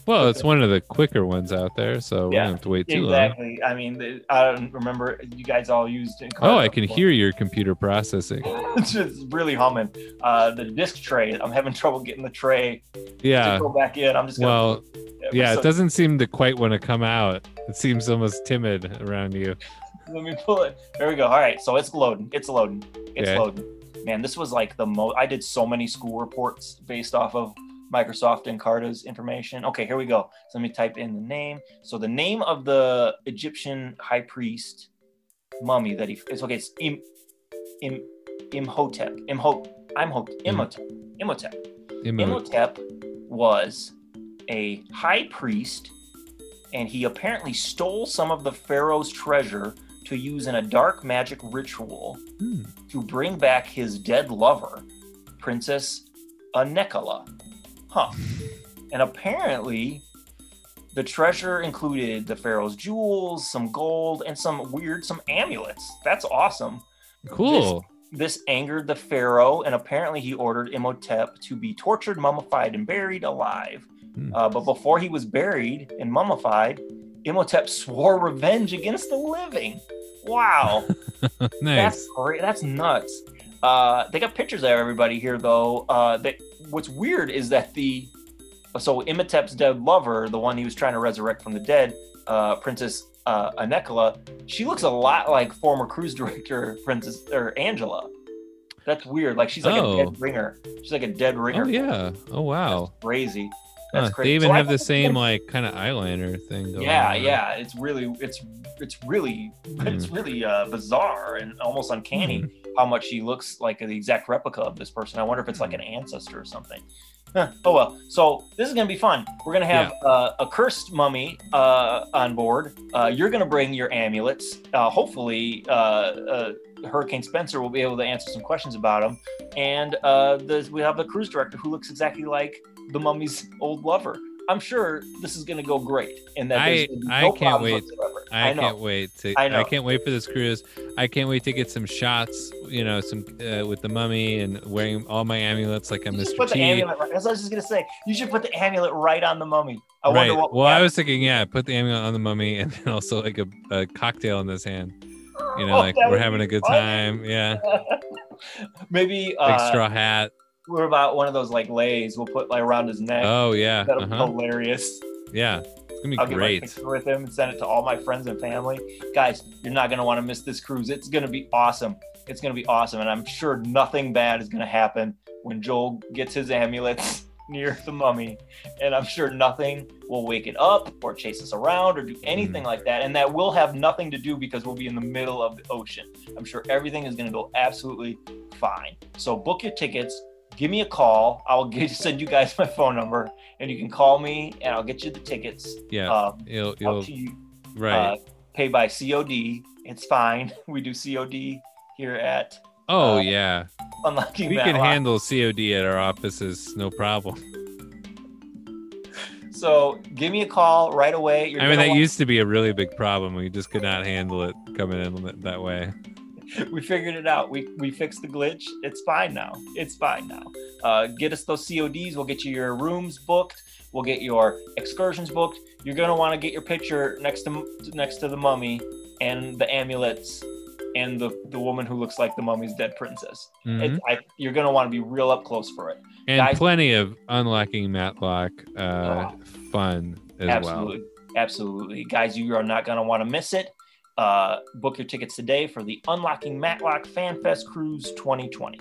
Well, it's one of the quicker ones out there, so we don't have to wait too long. Exactly. I mean, I don't remember you guys all used Encarta. Oh, I can hear your computer processing. It's just really humming. The disk tray. I'm having trouble getting the tray to go back in. I'm just it doesn't seem to quite want to come out. It seems almost timid around you. Let me pull it. There we go. All right, so it's loading. Man, this was like the most. I did so many school reports based off of Microsoft Encarta's information. Okay, here we go. So let me type in the name. So the name of the Egyptian high priest mummy that it's Imhotep. Imhotep. Imhotep was a high priest, and he apparently stole some of the pharaoh's treasure to use in a dark magic ritual to bring back his dead lover, Princess Anekala. Huh. And apparently the treasure included the pharaoh's jewels, some gold, and some amulets. That's awesome. Cool. This angered the pharaoh, and apparently he ordered Imhotep to be tortured, mummified, and buried alive. But before he was buried and mummified, Imhotep swore revenge against the living. Wow. Nice. That's great. That's nuts. They got pictures of everybody here, though. What's weird is that Imhotep's dead lover, the one he was trying to resurrect from the dead, Princess Anekala, she looks a lot like former cruise director Angela. That's weird. Like she's like a dead ringer. She's like a dead ringer. Oh yeah. Oh wow. That's crazy. That's crazy. They even have the same like kind of eyeliner thing going on. Yeah. It's really bizarre and almost uncanny how much she looks like the exact replica of this person. I wonder if it's like an ancestor or something. Oh well. So this is gonna be fun. We're gonna have a cursed mummy on board. You're gonna bring your amulets. Hopefully, Hurricane Spencer will be able to answer some questions about him. And we have a cruise director who looks exactly like the mummy's old lover. I'm sure this is gonna go great. And that I can't wait. I can't wait for this cruise. I can't wait to get some shots, with the mummy and wearing all my amulets like I'm Mr. T. That's what I was just gonna say. You should put the amulet right on the mummy. I was thinking, put the amulet on the mummy and then also like a cocktail in his hand. We're having a good time. Yeah. Maybe big straw hat. What about one of those like lays we'll put like around his neck? Oh yeah, that'll be hilarious. Yeah, it's gonna be great. I'll get my picture with him and send it to all my friends and family. Guys, you're not gonna want to miss this cruise. It's gonna be awesome. It's gonna be awesome, and I'm sure nothing bad is gonna happen when Joel gets his amulets near the mummy, and I'm sure nothing will wake it up or chase us around or do anything like that. And that will have nothing to do because we'll be in the middle of the ocean. I'm sure everything is gonna go absolutely fine. So book your tickets. Give me a call. I'll send you guys my phone number, and you can call me, and I'll get you the tickets. Yeah, up to you. Right. Pay by COD. It's fine. We do COD here at. Unlocking. We can handle COD at our offices, no problem. So give me a call right away. That used to be a really big problem. We just could not handle it coming in that way. We figured it out. We fixed the glitch. It's fine now. Get us those CODs. We'll get you your rooms booked. We'll get your excursions booked. You're gonna want to get your picture next to the mummy and the amulets and the woman who looks like the mummy's dead princess. Mm-hmm. You're gonna want to be real up close for it. And guys, plenty of unlocking Matlock fun as well. Absolutely, guys. You are not gonna want to miss it. Book your tickets today for the Unlocking Matlock Fan Fest Cruise 2020.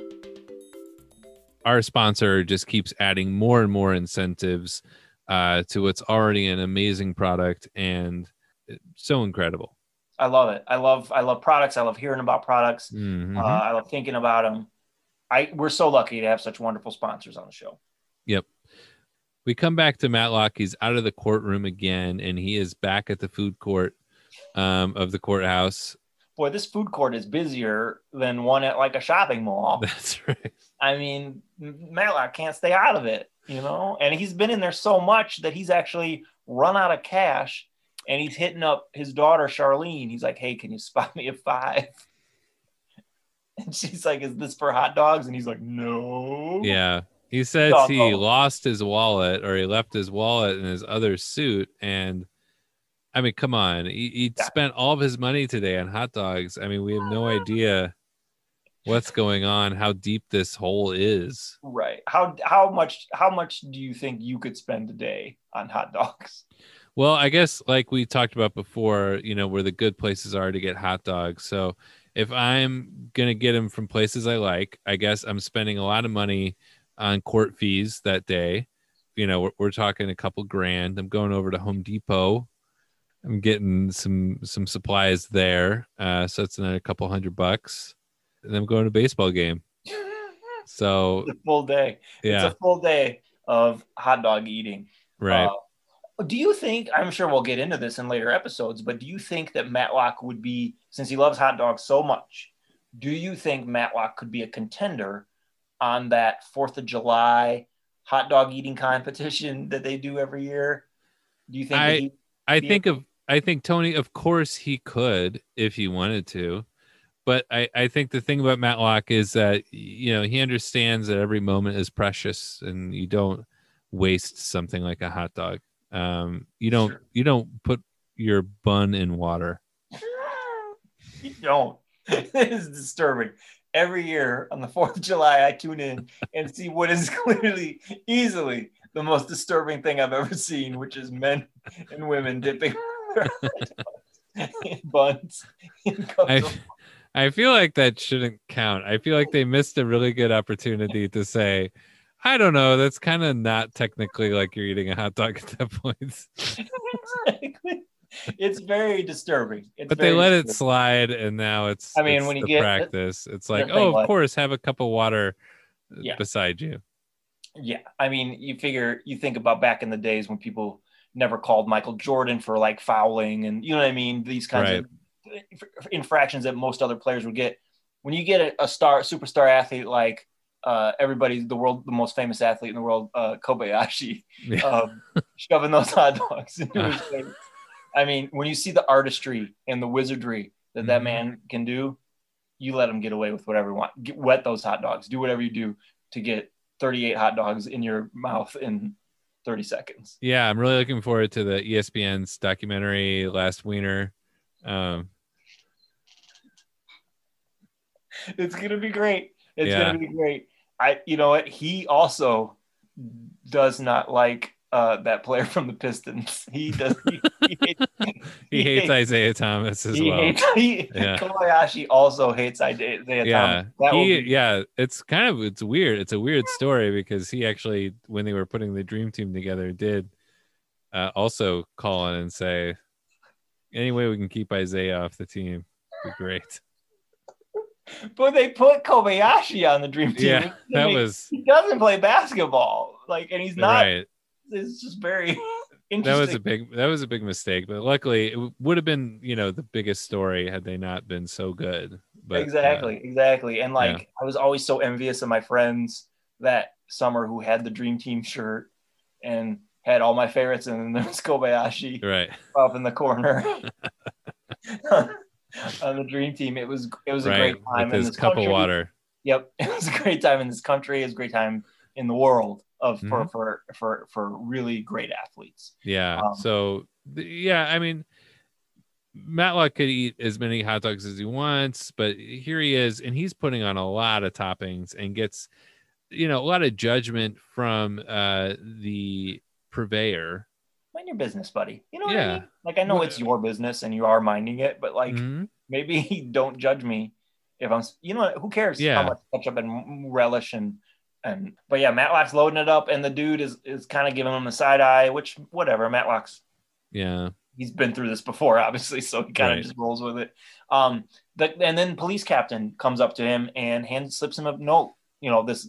Our sponsor just keeps adding more and more incentives to what's already an amazing product, and it's so incredible. I love it. I love products. I love hearing about products. Mm-hmm. I love thinking about them. We're so lucky to have such wonderful sponsors on the show. Yep. We come back to Matlock. He's out of the courtroom again, and he is back at the food court of the courthouse. Boy, this food court is busier than one at like a shopping mall. That's right. I mean, Matlock can't stay out of it, and he's been in there so much that he's actually run out of cash, and he's hitting up his daughter Charlene. He's like, hey, can you spot me a $5? And she's like, is this for hot dogs? And he's like, no. Yeah, he says he lost his wallet, or he left his wallet in his other suit. And I mean, come on. He spent all of his money today on hot dogs. I mean, we have no idea what's going on, how deep this hole is. Right. How much do you think you could spend a day on hot dogs? Well, I guess like we talked about before, where the good places are to get hot dogs. So if I'm going to get them from places I like, I guess I'm spending a lot of money on court fees that day. We're talking a couple grand. I'm going over to Home Depot. I'm getting some supplies there. So it's another couple $100. And I'm going to a baseball game. So it's a full day. Yeah. It's a full day of hot dog eating. Right. Do you think, I'm sure we'll get into this in later episodes, but do you think that Matlock would be, since he loves hot dogs so much, do you think Matlock could be a contender on that 4th of July hot dog eating competition that they do every year? Do you think I think Tony, of course he could if he wanted to, But I think the thing about Matlock is that, you know, he understands that every moment is precious and you don't waste something like a hot dog. You don't put your bun in water. You don't. It is disturbing. Every year on the 4th of July, I tune in and see what is clearly, easily the most disturbing thing I've ever seen, which is men and women dipping their buns in cups of... I feel like that shouldn't count. I feel like they missed a really good opportunity to say, I don't know, that's kind of not technically like you're eating a hot dog at that point. Exactly. It's very disturbing. It's but very they let disturbing. It slide, and now it's. I mean, it's when you get practice, it's like, oh, of course, have a cup of water beside you. Yeah, I mean, you think about back in the days when people never called Michael Jordan for like fouling, and you know what I mean, these kinds of infractions that most other players would get. When you get a superstar athlete like the most famous athlete in the world, Kobayashi, shoving those hot dogs into his face. I mean, when you see the artistry and the wizardry that man can do, you let him get away with whatever you want. Wet those hot dogs. Do whatever you do to get 38 hot dogs in your mouth in 30 seconds. Yeah, I'm really looking forward to the ESPN's documentary, Last Wiener. It's going to be great. It's going to be great. You know what? He also does not like that player from the Pistons. He hates Isaiah Thomas as well. Kobayashi also hates Isaiah Thomas. It's weird. It's a weird story because he actually, when they were putting the Dream Team together, did also call in and say, any way we can keep Isaiah off the team would be great. But they put Kobayashi on the Dream Team. Yeah, he doesn't play basketball. Like, and he's not. Right. It's just very interesting. That was a big mistake, but luckily it would have been, you know, the biggest story had they not been so good. But exactly. And like I was always so envious of my friends that summer who had the Dream Team shirt and had all my favorites, and then there was Kobayashi up in the corner on the Dream Team. It was a great time in this cup country. Of water. Yep, it was a great time in this country. It was a great time in the world. For really great athletes. Yeah. I mean, Matlock could eat as many hot dogs as he wants, but here he is, and he's putting on a lot of toppings and gets, you know, a lot of judgment from the purveyor. Mind your business, buddy. You know what I mean? Like, I know it's your business and you are minding it, but like maybe don't judge me if I'm, you know, who cares how much ketchup and relish but Matlock's loading it up, and the dude is kind of giving him a side eye, which whatever. Matlock's he's been through this before, obviously, so he kind of just rolls with it. And then police captain comes up to him and slips him a note. You know, this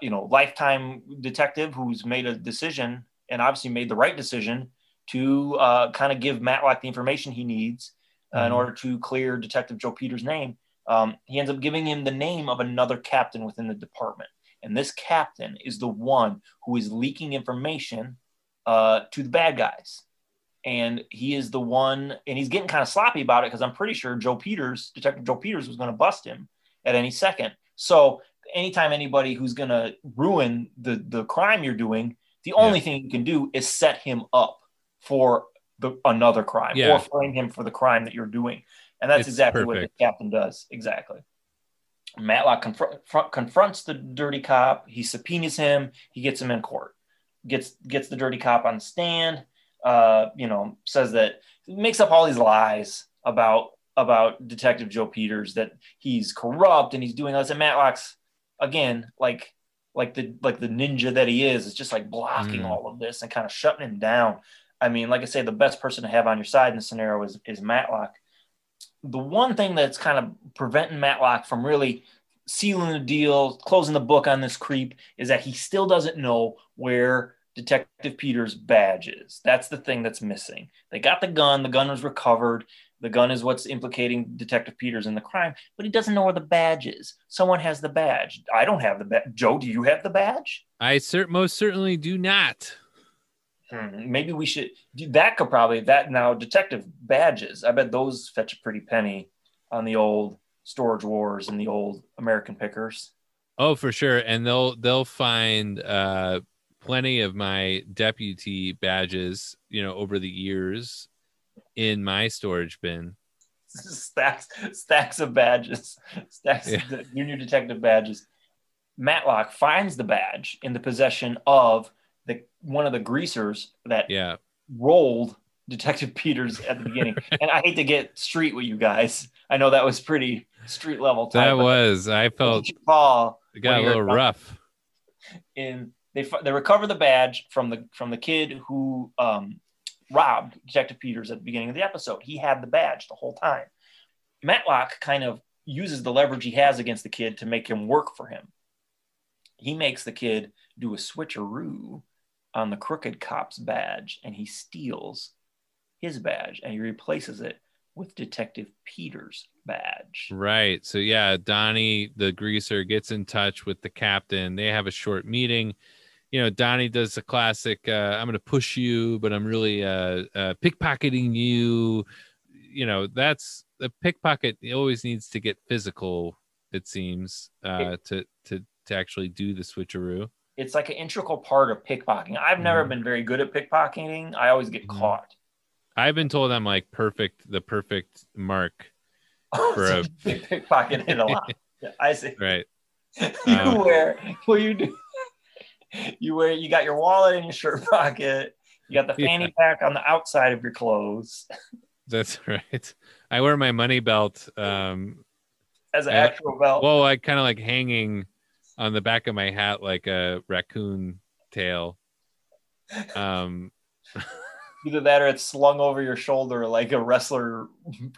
you know, lifetime detective who's made a decision and obviously made the right decision to kind of give Matlock the information he needs in order to clear Detective Joe Peters' name. He ends up giving him the name of another captain within the department. And this captain is the one who is leaking information to the bad guys. And he is the one, and he's getting kind of sloppy about it because I'm pretty sure Detective Joe Peters was going to bust him at any second. So anytime anybody who's going to ruin the crime you're doing, the only thing you can do is set him up for another crime or frame him for the crime that you're doing. And that's exactly what the captain does. Exactly. Matlock confronts the dirty cop. He subpoenas him. He gets him in court. Gets the dirty cop on the stand. You know, says that makes up all these lies about Detective Joe Peters, that he's corrupt and he's doing this. And Matlock's again, like the ninja that he is just like blocking all of this and kind of shutting him down. I mean, like I say, the best person to have on your side in this scenario is Matlock. The one thing that's kind of preventing Matlock from really sealing the deal, closing the book on this creep, is that he still doesn't know where Detective Peters' badge is. That's the thing that's missing. They got the gun. The gun was recovered. The gun is what's implicating Detective Peters in the crime, but he doesn't know where the badge is. Someone has the badge. I don't have the badge. Joe, do you have the badge? I most certainly do not. Maybe we should do that. Detective badges. I bet those fetch a pretty penny on the old Storage Wars and the old American Pickers. Oh, for sure. And they'll find plenty of my deputy badges, you know, over the years in my storage bin. Stacks of badges, of junior detective badges. Matlock finds the badge in the possession of one of the greasers that rolled Detective Peters at the beginning. And I hate to get street with you guys. I know that was pretty street level. That was. I felt it got a little rough. And they recover the badge from the kid who robbed Detective Peters at the beginning of the episode. He had the badge the whole time. Matlock kind of uses the leverage he has against the kid to make him work for him. He makes the kid do a switcheroo on the crooked cop's badge, and he steals his badge and he replaces it with Detective Peters' badge. Right. So yeah, Donnie, the greaser, gets in touch with the captain. They have a short meeting. You know, Donnie does the classic, I'm going to push you, but I'm really pickpocketing you. You know, that's the pickpocket. He always needs to get physical, it seems, to actually do the switcheroo. It's like an integral part of pickpocketing. I've never been very good at pickpocketing. I always get caught. I've been told I'm like the perfect mark for so a pickpocket in a lot. Yeah, I see. Right. You got your wallet in your shirt pocket. You got the fanny pack on the outside of your clothes. That's right. I wear my money belt as an actual belt. Well, I kind of like hanging on the back of my hat like a raccoon tail. Either that or it's slung over your shoulder like a wrestler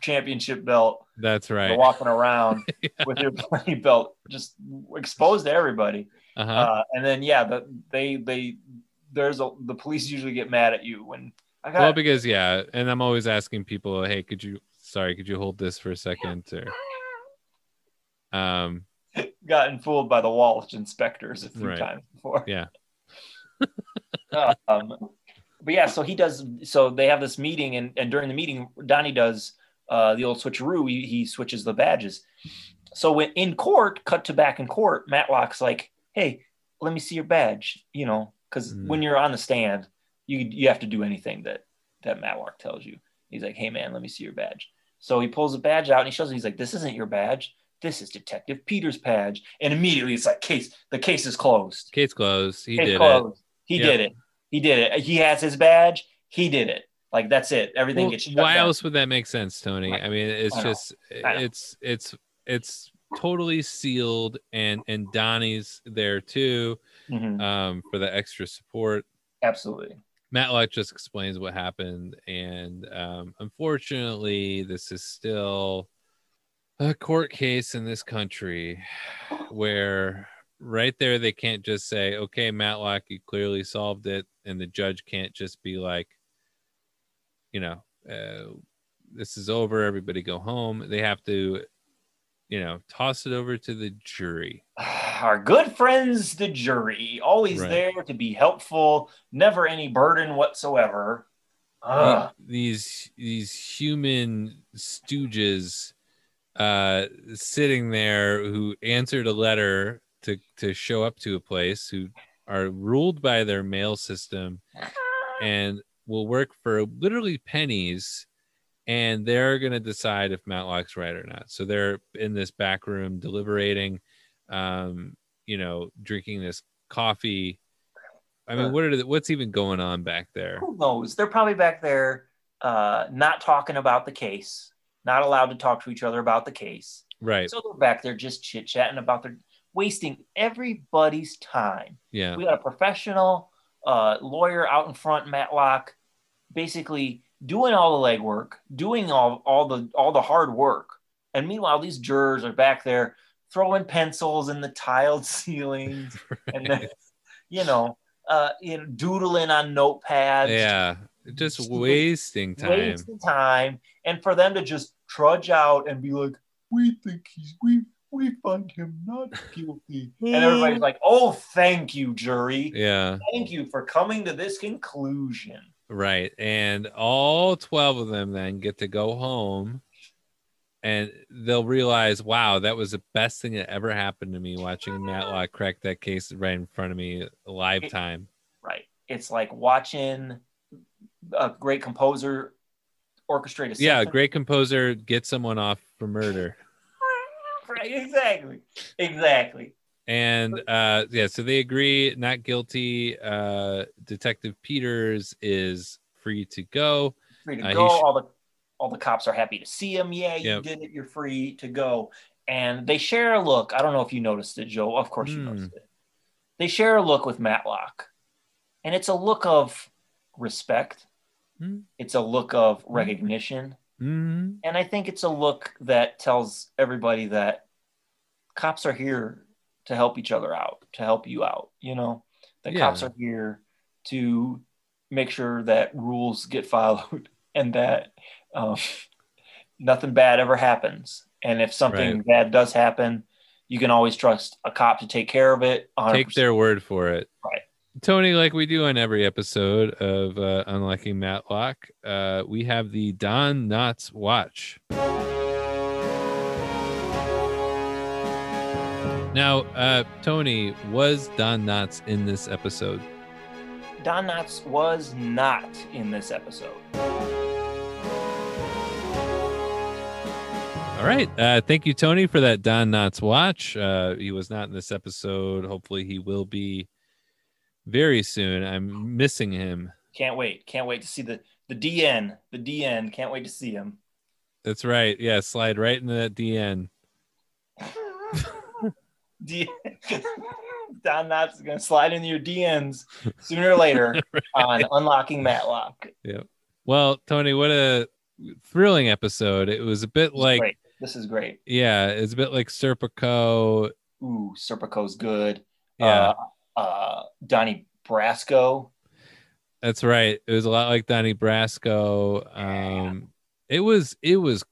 championship belt. That's right. You're walking around with your money belt just exposed to everybody. Uh-huh. And then, the police usually get mad at you when I got. Well, because and I'm always asking people, hey, could you hold this for a second? Or gotten fooled by the Walsh inspectors a few times before. Yeah. But yeah, so he does. So they have this meeting, and during the meeting, Donnie does the old switcheroo. He switches the badges. So when in court, cut to back in court, Matlock's like, "Hey, let me see your badge." You know, because when you're on the stand, you have to do anything that Matlock tells you. He's like, "Hey, man, let me see your badge." So he pulls the badge out and he shows him. He's like, "This isn't your badge. This is Detective Peters' badge." And immediately it's like, the case is closed. Case closed. He did it. He has his badge. He did it. Like, that's it. Everything gets shut down. Why else would that make sense, Tony? I mean, it's just, it's totally sealed, and Donnie's there too, for the extra support. Absolutely. Matlock just explains what happened, and unfortunately, this is still a court case in this country where right there they can't just say, okay, Matlock, you clearly solved it, and the judge can't just be like, you know, this is over, everybody go home. They have to, you know, toss it over to the jury. Our good friends, the jury, always there to be helpful, never any burden whatsoever. These human stooges sitting there who answered a letter to show up to a place, who are ruled by their mail system and will work for literally pennies, and they're going to decide if Matlock's right or not. So they're in this back room deliberating, you know, drinking this coffee. I mean, what's even going on back there? Who knows? They're probably back there not talking about the case, not allowed to talk to each other about the case. Right. So they're back there just chit-chatting about their, wasting everybody's time. Yeah. We got a professional lawyer out in front, Matlock, basically doing all the legwork, doing all the hard work. And meanwhile, these jurors are back there throwing pencils in the tiled ceilings and then, you know, doodling on notepads. Yeah. Just wasting time, and for them to just trudge out and be like, we find him not guilty, and everybody's like, oh, thank you, jury, thank you for coming to this conclusion. Right. And all 12 of them then get to go home and they'll realize, wow, that was the best thing that ever happened to me, watching Matlock crack that case right in front of me live time. Right. It's like watching a great composer orchestrate a symphony. Yeah, a great composer get someone off for murder. Right, exactly. Exactly. And yeah, so they agree, not guilty. Detective Peters is free to go. Free to go. All the cops are happy to see him. Yeah, you did it. You're free to go. And they share a look. I don't know if you noticed it, Joe. Of course you noticed it. They share a look with Matlock. And it's a look of respect. It's a look of recognition. And I think it's a look that tells everybody that cops are here to help each other out, to help you out. You know, the cops are here to make sure that rules get followed and that nothing bad ever happens. And if something bad does happen, you can always trust a cop to take care of it. 100%. Take their word for it. Right. Tony, like we do on every episode of Unlocking Matlock, we have the Don Knotts watch. Now, Tony, was Don Knotts in this episode? Don Knotts was not in this episode. All right. Thank you, Tony, for that Don Knotts watch. He was not in this episode. Hopefully he will be very soon. I'm missing him. Can't wait. Can't wait to see the DN. The DN. Can't wait to see him. That's right. Yeah, slide right into that DN. Don Knotts is going to slide into your DNs sooner or later on Unlocking Matlock. Yeah. Well, Tony, what a thrilling episode. It was a bit like... Great. This is great. Yeah, it's a bit like Serpico. Ooh, Serpico's good. Yeah. Donnie Brasco. That's right. It was a lot like Donnie Brasco. Yeah. It was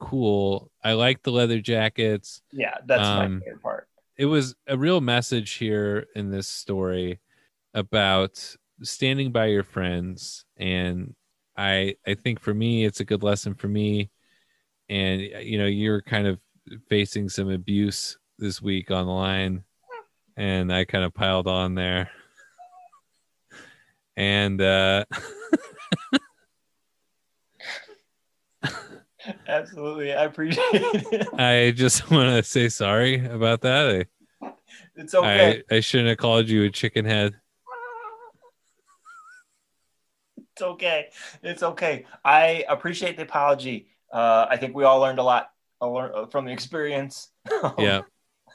cool. I liked the leather jackets. Yeah, that's my favorite part. It was a real message here in this story about standing by your friends. And I think for me, it's a good lesson for me. And, you know, you're kind of facing some abuse this week online, and I kind of piled on there. And absolutely. I appreciate it. I just want to say sorry about that. It's okay. I shouldn't have called you a chicken head. It's okay. It's okay. I appreciate the apology. I think we all learned a lot from the experience. Yeah.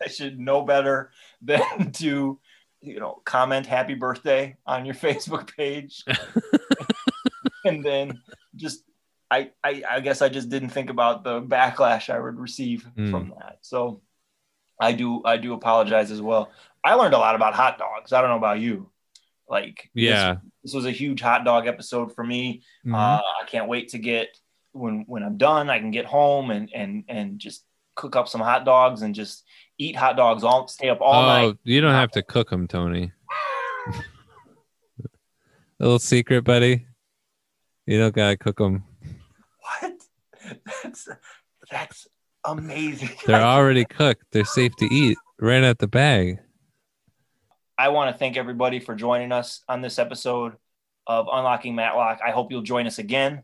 I should know better than to, you know, comment happy birthday on your Facebook page. And then just... I guess I just didn't think about the backlash I would receive from that. So I do apologize as well. I learned a lot about hot dogs. I don't know about you. Like, yeah, this was a huge hot dog episode for me. I can't wait to get when I'm done, I can get home and just cook up some hot dogs and just eat hot dogs all stay up all night. You don't have to cook them, Tony. Little secret, buddy. You don't gotta cook them. What? That's amazing. They're already cooked. They're safe to eat right out the bag. I want to thank everybody for joining us on this episode of Unlocking Matlock. I hope you'll join us again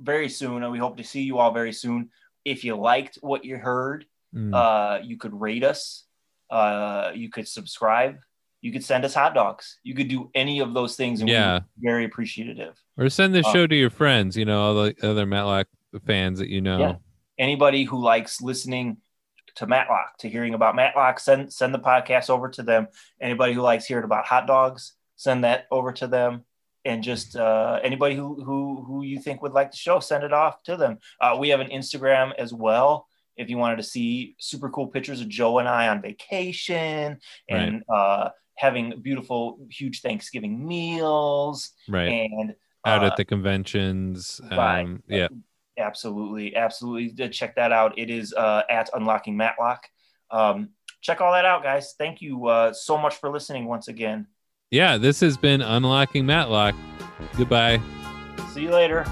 very soon, and we hope to see you all very soon. If you liked what you heard, you could rate us. You could subscribe. You could send us hot dogs. You could do any of those things. And we'd be very appreciative. Or send the show to your friends, you know, all the other Matlock fans that you know. Yeah. Anybody who likes listening to Matlock, to hearing about Matlock, send the podcast over to them. Anybody who likes hearing about hot dogs, send that over to them. And just anybody who you think would like the show, send it off to them. We have an Instagram as well. If you wanted to see super cool pictures of Joe and I on vacation and having beautiful, huge Thanksgiving meals, and out at the conventions, absolutely, check that out. It is at Unlocking Matlock. Check all that out, guys. Thank you so much for listening once again. Yeah, this has been Unlocking Matlock. Goodbye. See you later.